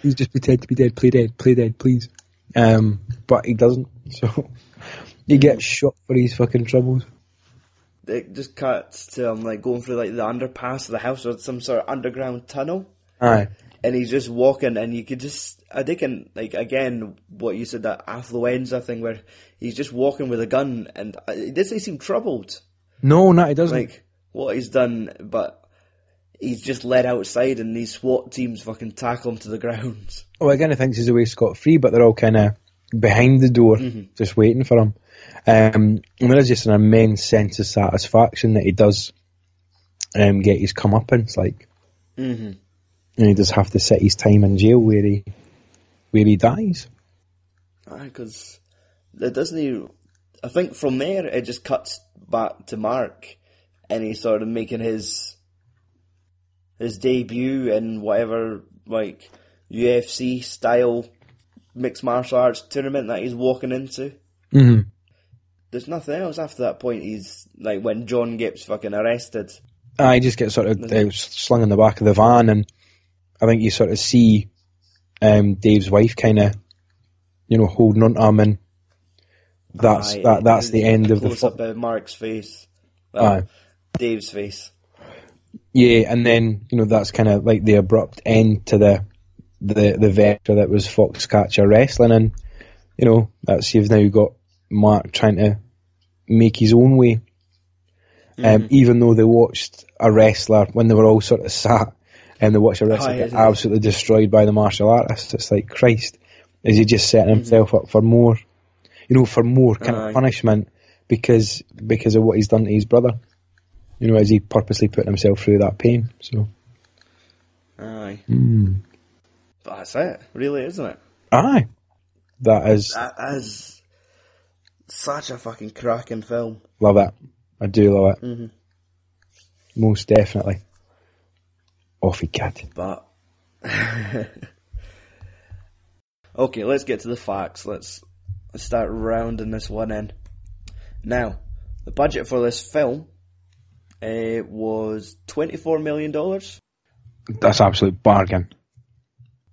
He's just pretend to be dead. Play dead, please. But he doesn't. So he gets shot for his fucking troubles. It just cuts to him like going through like the underpass of the house or some sort of underground tunnel. Aye. And he's just walking, and you could just I think, and like again what you said, that affluenza thing where he's just walking with a gun, and it doesn't seem troubled. No, he doesn't. Like what he's done, but. He's just led outside, and these SWAT teams fucking tackle him to the ground. Oh, again, he thinks he's away scot-free, but they're all kind of behind the door, just waiting for him. And there is just an immense sense of satisfaction that he does get his comeuppance, like, and he does have to sit his time in jail where he dies. Because it doesn't. I think from there it just cuts back to Mark, and he's sort of making his debut in whatever, like, UFC-style mixed martial arts tournament that he's walking into. Mm-hmm. There's nothing else after that point. He's, like, when John gets fucking arrested. He just gets sort of slung in the back of the van, and I think you sort of see Dave's wife kind of, you know, holding on to him, and that's the end of the... Close up of Mark's face. Dave's face. Yeah, and then, you know, that's kind of like the abrupt end to the vector that was Foxcatcher wrestling, and, you know, that's you've now got Mark trying to make his own way. Even though they watched a wrestler, when they were all sort of sat, and they watched a wrestler get absolutely destroyed by the martial artist, it's like, Christ, is he just setting himself up for more, you know, for more kind of punishment because of what he's done to his brother? You know, as he purposely put himself through that pain, so... Aye. But that's it, really, isn't it? Aye. That is such a fucking cracking film. Love it. I do love it. Most definitely. Off he cat. But... Okay, let's get to the facts. Let's start rounding this one in. Now, the budget for this film... It was $24 million. That's absolute bargain.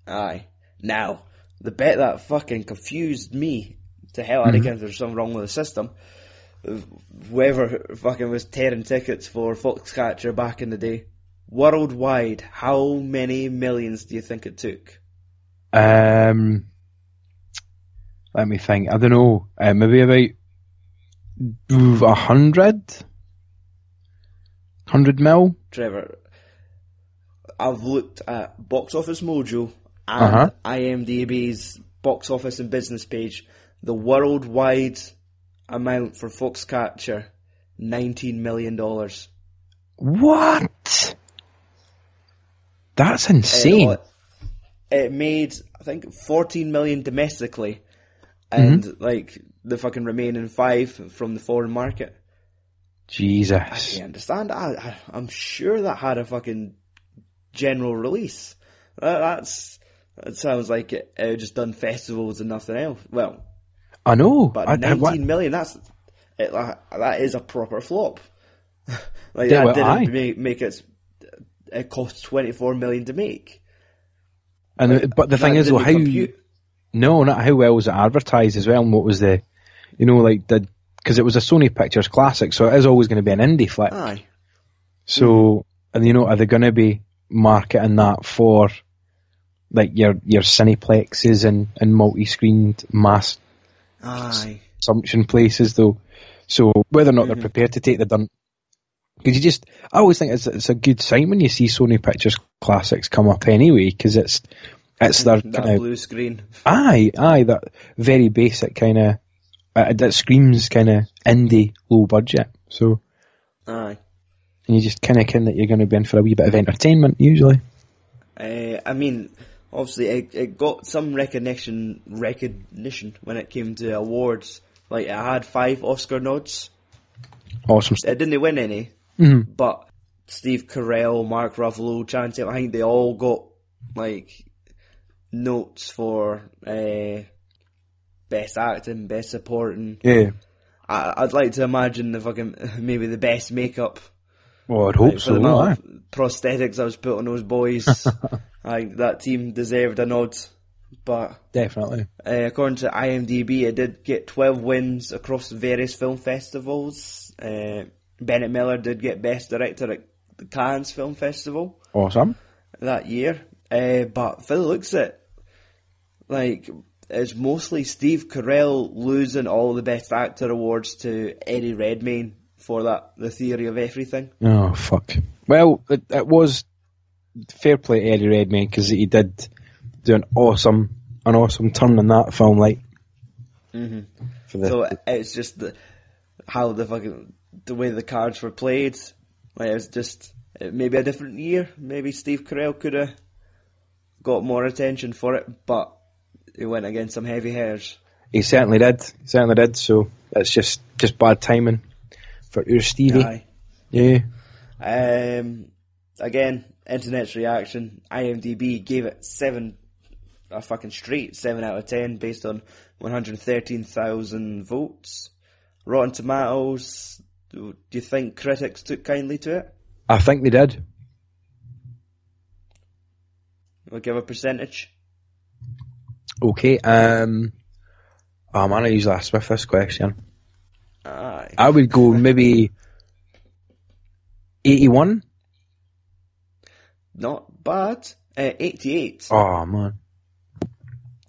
Aye. Now, the bet that fucking confused me to hell, I think there's something wrong with the system. Whoever fucking was tearing tickets for Foxcatcher back in the day, worldwide, how many millions do you think it took? Let me think. I don't know. Maybe about 100? 100 mil? Trevor, I've looked at Box Office Mojo and IMDB's Box Office and Business page. The worldwide amount for Foxcatcher, $19 million. What? That's insane. It made, I think, $14 million domestically and, like, the fucking remaining 5 from the foreign market. Jesus. I can't understand. I'm sure that had a fucking general release. That sounds like it just done festivals and nothing else. Well, I know. But 19 million, that is a proper flop. Like, yeah, that didn't make it... It cost $24 million to make. And but the thing is, well, how... No, not how well was it advertised as well, and what was the... You know, like, the... Because it was a Sony Pictures classic, so it is always going to be an indie flick. Aye. So, and you know, are they going to be marketing that for like your cineplexes and multi-screened mass consumption places, though? So whether or not they're prepared to take the dunt, because I always think it's a good sign when you see Sony Pictures classics come up anyway, because it's their that blue screen. Aye, that very basic kind of that screams kind of indie, low budget. So, aye. And you just kind of kin that you're going to be in for a wee bit of entertainment, usually. I mean, obviously, it got some recognition when it came to awards. Like, it had 5 Oscar nods. Awesome. It didn't win any, mm-hmm. but Steve Carell, Mark Ruffalo, Channing Tatum, I think they all got, like, notes for best acting, best supporting. Yeah. I'd like to imagine the fucking, maybe the best makeup. Well, I'd hope like, so. For the prosthetics I was put on those boys, I think that team deserved a nod. But definitely, according to IMDb, it did get 12 wins across various film festivals. Bennett Miller did get Best Director at the Cannes Film Festival. Awesome. That year. But Phil looks at, like, it's mostly Steve Carell losing all the Best Actor awards to Eddie Redmayne for that, The Theory of Everything. Oh, fuck. Well, it was fair play to Eddie Redmayne, because he did do an awesome turn in that film, like. Mm-hmm. So it's just the way the cards were played. Like, it was just maybe a different year. Maybe Steve Carell could have got more attention for it, but he went against some heavy hitters. He certainly did. So it's just bad timing for your Stevie. Aye. Yeah. Again, internet's reaction. IMDb gave it 7. A fucking straight 7 out of 10 based on 113,000 votes. Rotten Tomatoes. Do you think critics took kindly to it? I think they did. We'll give a percentage. Okay. I'm gonna use that with this question. Aye. I would go maybe 81. Not bad. 88. Oh man.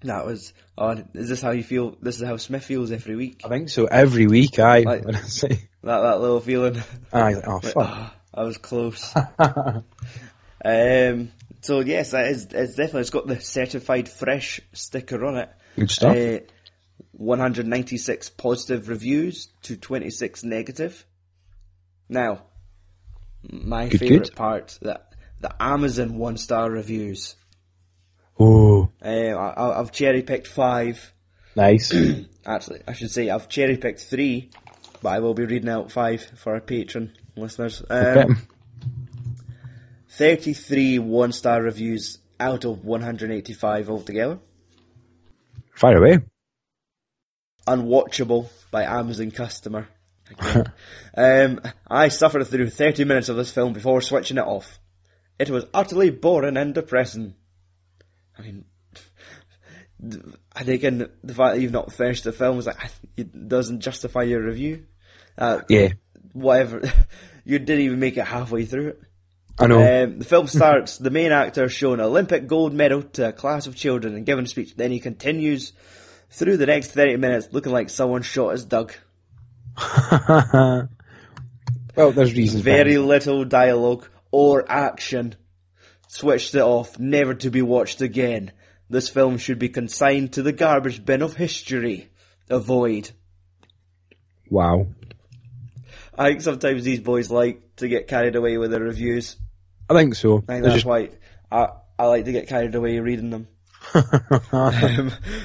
That was. Oh, is this how you feel? This is how Smith feels every week. I think so. Every week, aye. Like, when I say that little feeling. Aye. Like, oh fuck! Oh, I was close. So yes, that is. It's definitely. It's got the certified fresh sticker on it. Good stuff. 196 positive reviews to 26 negative. Now, my favourite part, that the Amazon 1-star reviews. Oh, I've cherry picked 5. Nice. Actually, I should say I've cherry picked 3, but I will be reading out 5 for our Patreon listeners. Okay. 33 1-star reviews out of 185 altogether. Fire away. Unwatchable by Amazon customer. Okay. I suffered through 30 minutes of this film before switching it off. It was utterly boring and depressing. I mean, I think in the fact that you've not finished the film is like, it doesn't justify your review. Yeah. Whatever. You didn't even make it halfway through it. I know. The film starts, the main actor showing an Olympic gold medal to a class of children and giving a speech. Then he continues through the next 30 minutes looking like someone shot his dog. Well, there's reasons. Very little dialogue or action. Switched it off, never to be watched again. This film should be consigned to the garbage bin of history. Avoid. Wow. I think sometimes these boys like to get carried away with their reviews. I think so. I think that's why I like to get carried away reading them.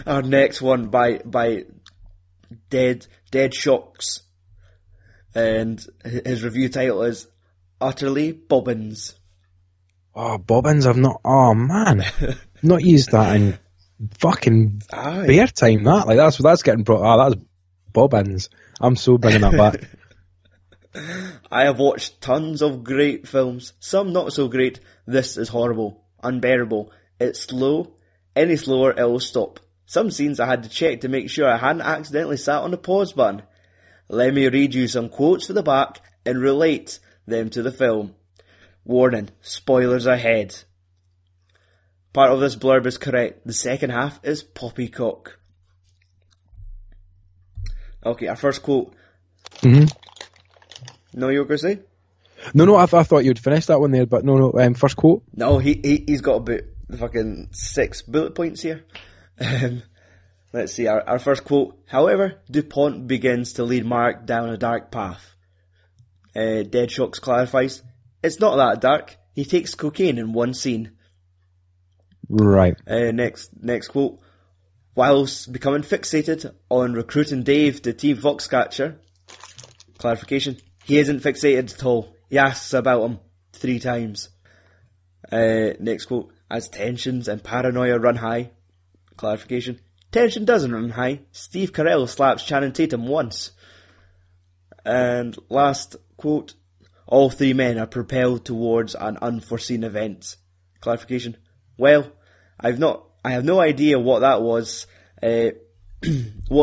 Our next one by Dead Shocks. And his review title is Utterly Bobbins. Oh, bobbins, I've not... Oh, man. Not used that in fucking bare time, that. Like, that's getting brought... Oh, that's bobbins. I'm so bringing that back. I have watched tons of great films. Some not so great. This is horrible. Unbearable. It's slow. Any slower, it will stop. Some scenes I had to check to make sure I hadn't accidentally sat on the pause button. Let me read you some quotes for the back and relate them to the film. Warning, spoilers ahead. Part of this blurb is correct. The second half is poppycock. Okay, our first quote. Mm-hmm. No, you were going to say? No, I thought you'd finish that one there, but no, first quote. No, he's got about fucking 6 bullet points here. Let's see, our first quote. However, DuPont begins to lead Mark down a dark path. Deadshocks clarifies, it's not that dark. He takes cocaine in one scene. Right. Next quote. Whilst becoming fixated on recruiting Dave to Team Foxcatcher, clarification, he isn't fixated at all. He asks about him 3 times. Next quote. As tensions and paranoia run high, clarification, tension doesn't run high. Steve Carell slaps Channing Tatum once. And last quote, all 3 men are propelled towards an unforeseen event. Clarification, well, I have no idea what that was, what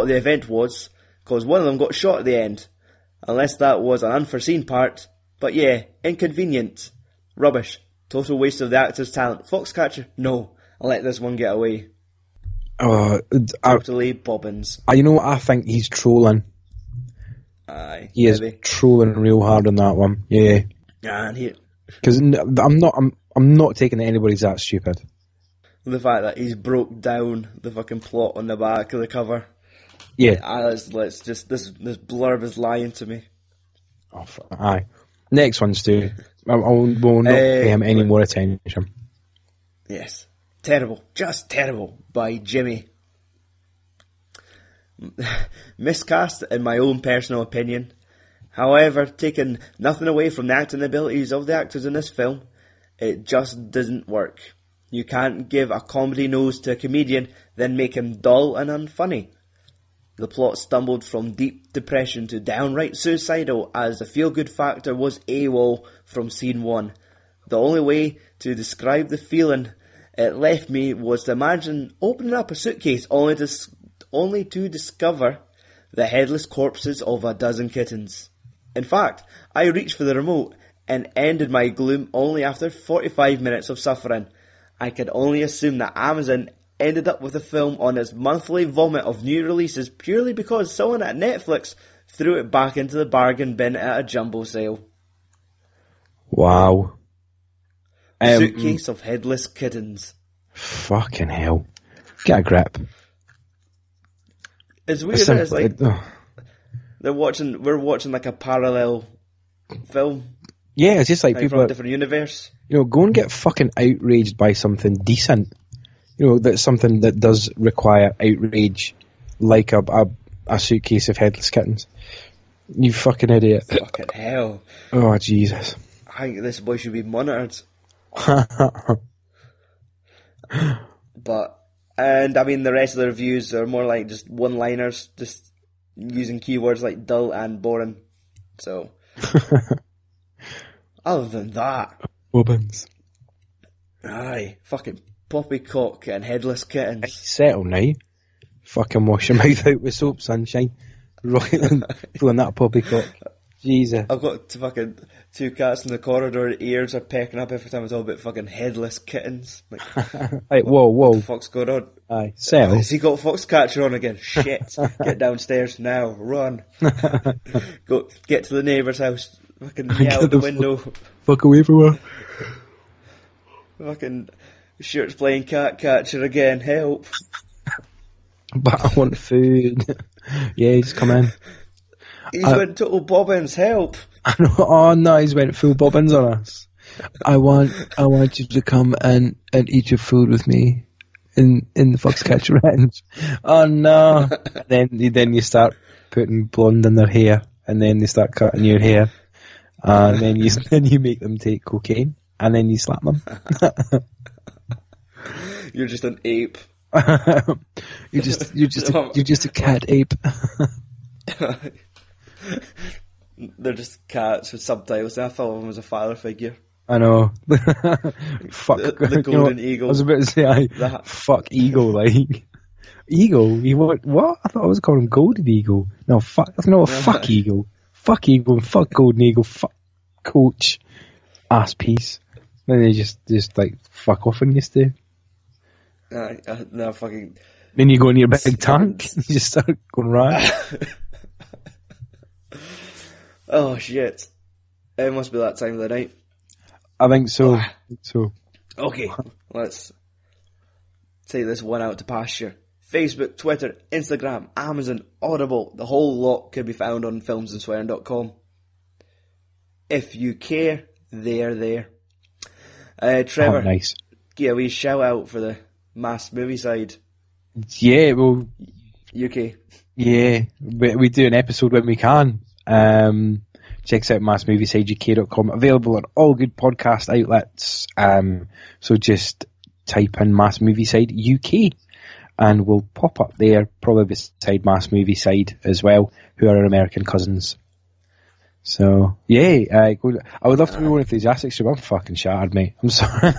the event was, because one of them got shot at the end. Unless that was an unforeseen part. But yeah, inconvenient. Rubbish. Total waste of the actor's talent. Foxcatcher, no. I'll let this one get away. Totally bobbins. You know what? I think he's trolling. Aye, he maybe is trolling real hard on that one. Yeah. Because I'm not taking that anybody's that stupid. The fact that he's broke down the fucking plot on the back of the cover. Yeah. Let's just this blurb is lying to me. Oh, aye. Next one, Stu. I will not pay him any more attention. Yes. Terrible. Just terrible by Jimmy. Miscast, in my own personal opinion. However, taking nothing away from the acting abilities of the actors in this film, it just doesn't work. You can't give a comedy nose to a comedian, then make him dull and unfunny. The plot stumbled from deep depression to downright suicidal as the feel-good factor was AWOL from scene 1. The only way to describe the feeling it left me was to imagine opening up a suitcase only to discover the headless corpses of a dozen kittens. In fact, I reached for the remote and ended my gloom only after 45 minutes of suffering. I could only assume that Amazon ended up with the film on its monthly vomit of new releases purely because someone at Netflix threw it back into the bargain bin at a jumbo sale. Wow. A suitcase of headless kittens. Fucking hell. Get a grip. It's weird that it's like we're watching like a parallel film. Yeah, it's just like people from a different universe. You know, go and get fucking outraged by something decent. You know, that's something that does require outrage, like a suitcase of headless kittens. You fucking idiot. Fucking hell. Oh, Jesus. I think this boy should be monitored. And I mean, the rest of the reviews are more like just one-liners, just using keywords like dull and boring. So, other than that. Bobbins. Aye, fucking poppycock and headless kittens. Hey, settle now. Fucking wash your mouth out with soap, sunshine. Roiling, pulling that poppycock. Jesus. I've got fucking 2 cats in the corridor, ears are pecking up every time I talk about fucking headless kittens. Like, hey, whoa. What the fuck's going on? Aye, settle. Has he got Foxcatcher on again? Shit. Get downstairs now. Run. Go. Get to the neighbour's house. Fucking yell out the window. Fuck away from her. Fucking... Sure, it's playing cat catcher again. Help! But I want food. Yeah, he's come in. He's went total bobbins. Help! I know. Oh no, he's went full bobbins on us. I want you to come and eat your food with me in the Foxcatcher Ranch. Oh no! Then you start putting blonde in their hair, and then they start cutting your hair, and then you make them take cocaine, and then you slap them. You're just an ape. you're just a cat ape. They're just cats with subtitles. I thought one was a father figure. I know. Fuck the golden eagle. I was about to say, fuck eagle, like eagle. You what? I thought I was calling him golden eagle. No, fuck. No, fuck eagle. Fuck eagle. And fuck golden eagle. Fuck coach. Ass piece. Then they just like fuck off on you, Stu. No, fucking. Then you go in your big tank and you just start going right. Oh shit! It must be that time of the night. I think so. Okay, let's take this one out to pasture. Facebook, Twitter, Instagram, Amazon, Audible, the whole lot can be found on filmsandswearing.com. If you care, they're there. Trevor, nice. Yeah, we shout out for the mass movie side. Yeah, well, UK. Yeah, we do an episode when we can. Check us out, massmoviesidek.com, available on all good podcast outlets. So just type in Mass Movie Side UK, and we'll pop up there, probably beside Mass Movie Side as well, who are our American cousins. So, yeah, I would love to be more enthusiastic. I'm fucking shattered, mate. I'm sorry.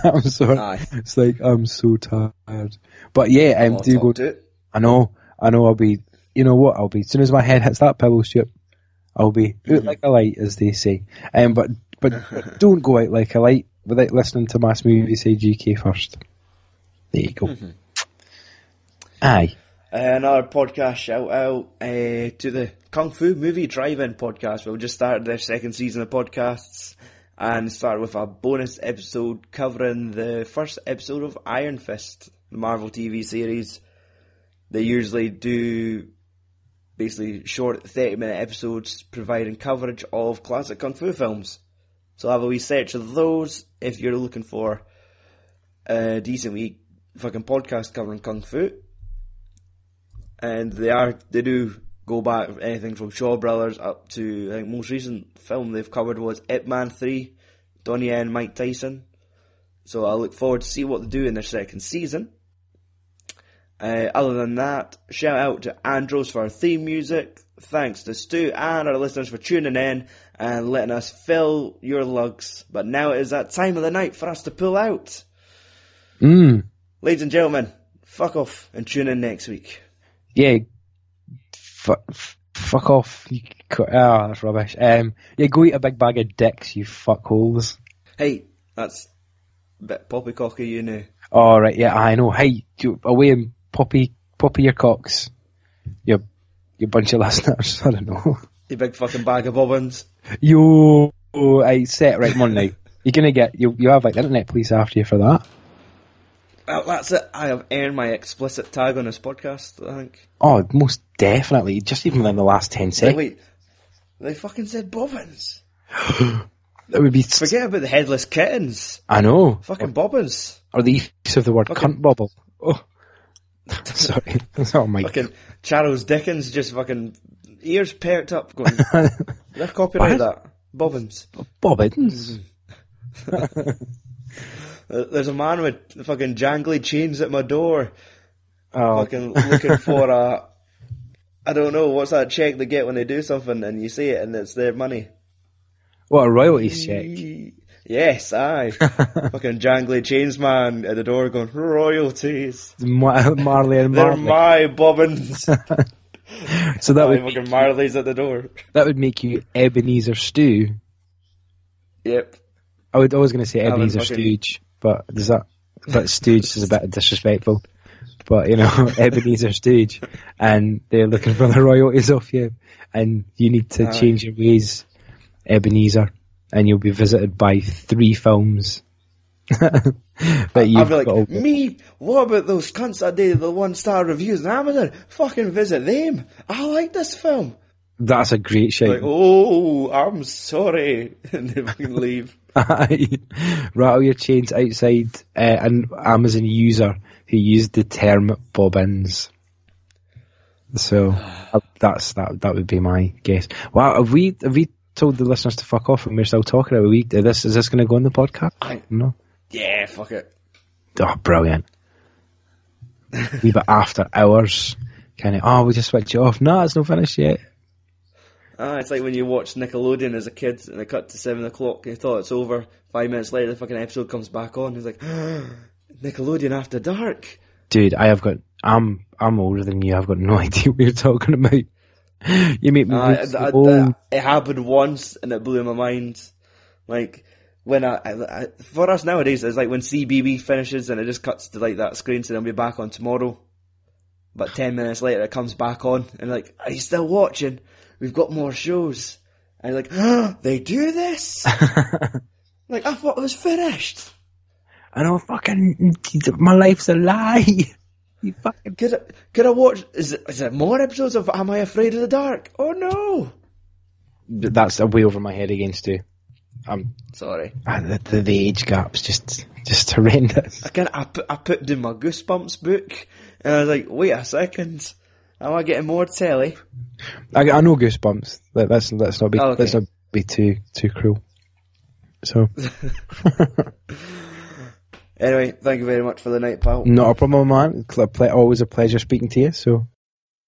Aye. It's like, I'm so tired. But yeah, do go to it. I know I'll be, you know what, I'll be, as soon as my head hits that pillow, Stuart, I'll be out like a light, as they say. But don't go out like a light without listening to Mass Movie Side GK first. There you go. Mm-hmm. Aye. Another podcast shout out to the Kung Fu Movie Drive-In podcast. We've just started their second season of podcasts and start with a bonus episode covering the first episode of Iron Fist, the Marvel TV series. They usually do basically short 30-minute episodes providing coverage of classic Kung Fu films. So have a wee search of those if you're looking for a decent wee fucking podcast covering Kung Fu. And they do go back anything from Shaw Brothers up to, I think, most recent film they've covered was Ip Man 3, Donnie Yen, Mike Tyson. So I look forward to see what they do in their second season. Other than that, shout out to Andros for our theme music. Thanks to Stu and our listeners for tuning in and letting us fill your lugs. But now it is that time of the night for us to pull out. Ladies and gentlemen, fuck off and tune in next week. Yeah, fuck off. That's rubbish. Yeah, go eat a big bag of dicks, you fuckholes. Hey, that's a bit poppycock of you now. Oh, right, yeah, I know. Hey, away and poppy your cocks. You bunch of listeners, I don't know. You big fucking bag of bobbins. Yo, I set right Monday. You're going to get, you have like the internet police after you for that. Well, that's it. I have earned my explicit tag on this podcast, I think. Oh, most definitely. Just even in the last 10 seconds. Wait, they fucking said bobbins. That would be... Forget about the headless kittens. I know. Fucking bobbins. Or the use of the word fucking... cunt bobble. Oh, sorry. Oh my... Fucking Charles Dickens just fucking ears perked up going, let's copyright that. Bobbins. Bobbins? There's a man with fucking jangly chains at my door. Oh. Fucking looking for a... I don't know, what's that check they get when they do something and you see it and it's their money? What, a royalties check? Yes, aye. Fucking jangly chains man at the door going, royalties. Marley and Marley. They're my bobbins. So that would fucking Marley's at the door. That would make you Ebenezer Stew. Yep. I was going to say Ebenezer Stooge, but does that Stooge is a bit disrespectful. But, you know, Ebenezer Stooge, and they're looking for the royalties off you, and you need to change your ways, Ebenezer, and you'll be visited by 3 films. But I'll be like, me? What about those cunts that did the 1-star reviews on Amazon? Fucking visit them. I like this film. That's a great shout. Like, oh, I'm sorry. And they fucking leave. Rattle your chains outside an Amazon user who used the term bobbins. So that would be my guess. Wow, have we told the listeners to fuck off and we're still talking about it? Is this going to go on the podcast? No. Yeah, fuck it. Oh, brilliant. Leave it after hours. Kind of. Oh, we just switch it off. No, it's not finished yet. Ah, it's like when you watch Nickelodeon as a kid and they cut to 7 o'clock and you thought it's over. 5 minutes later, the fucking episode comes back on. It's like, Nickelodeon After Dark. Dude, I'm older than you. I've got no idea what you're talking about. You make me... it happened once and it blew my mind. Like, when I for us nowadays, it's like when CBB finishes and it just cuts to like that screen, so they'll be back on tomorrow. But 10 minutes later, it comes back on and like, are you still watching? We've got more shows. And like, they do this? Like, I thought it was finished. I know, fucking, my life's a lie. You fucking... Could I watch... Is it more episodes of Am I Afraid of the Dark? Oh, no! That's a way over my head against you. I'm sorry. The age gap's just horrendous. I put down my Goosebumps book, and I was like, wait a second, am I getting more telly? I know Goosebumps. Let's not be too cruel. So. Anyway, thank you very much for the night, pal. Not a problem, man. Always a pleasure speaking to you. So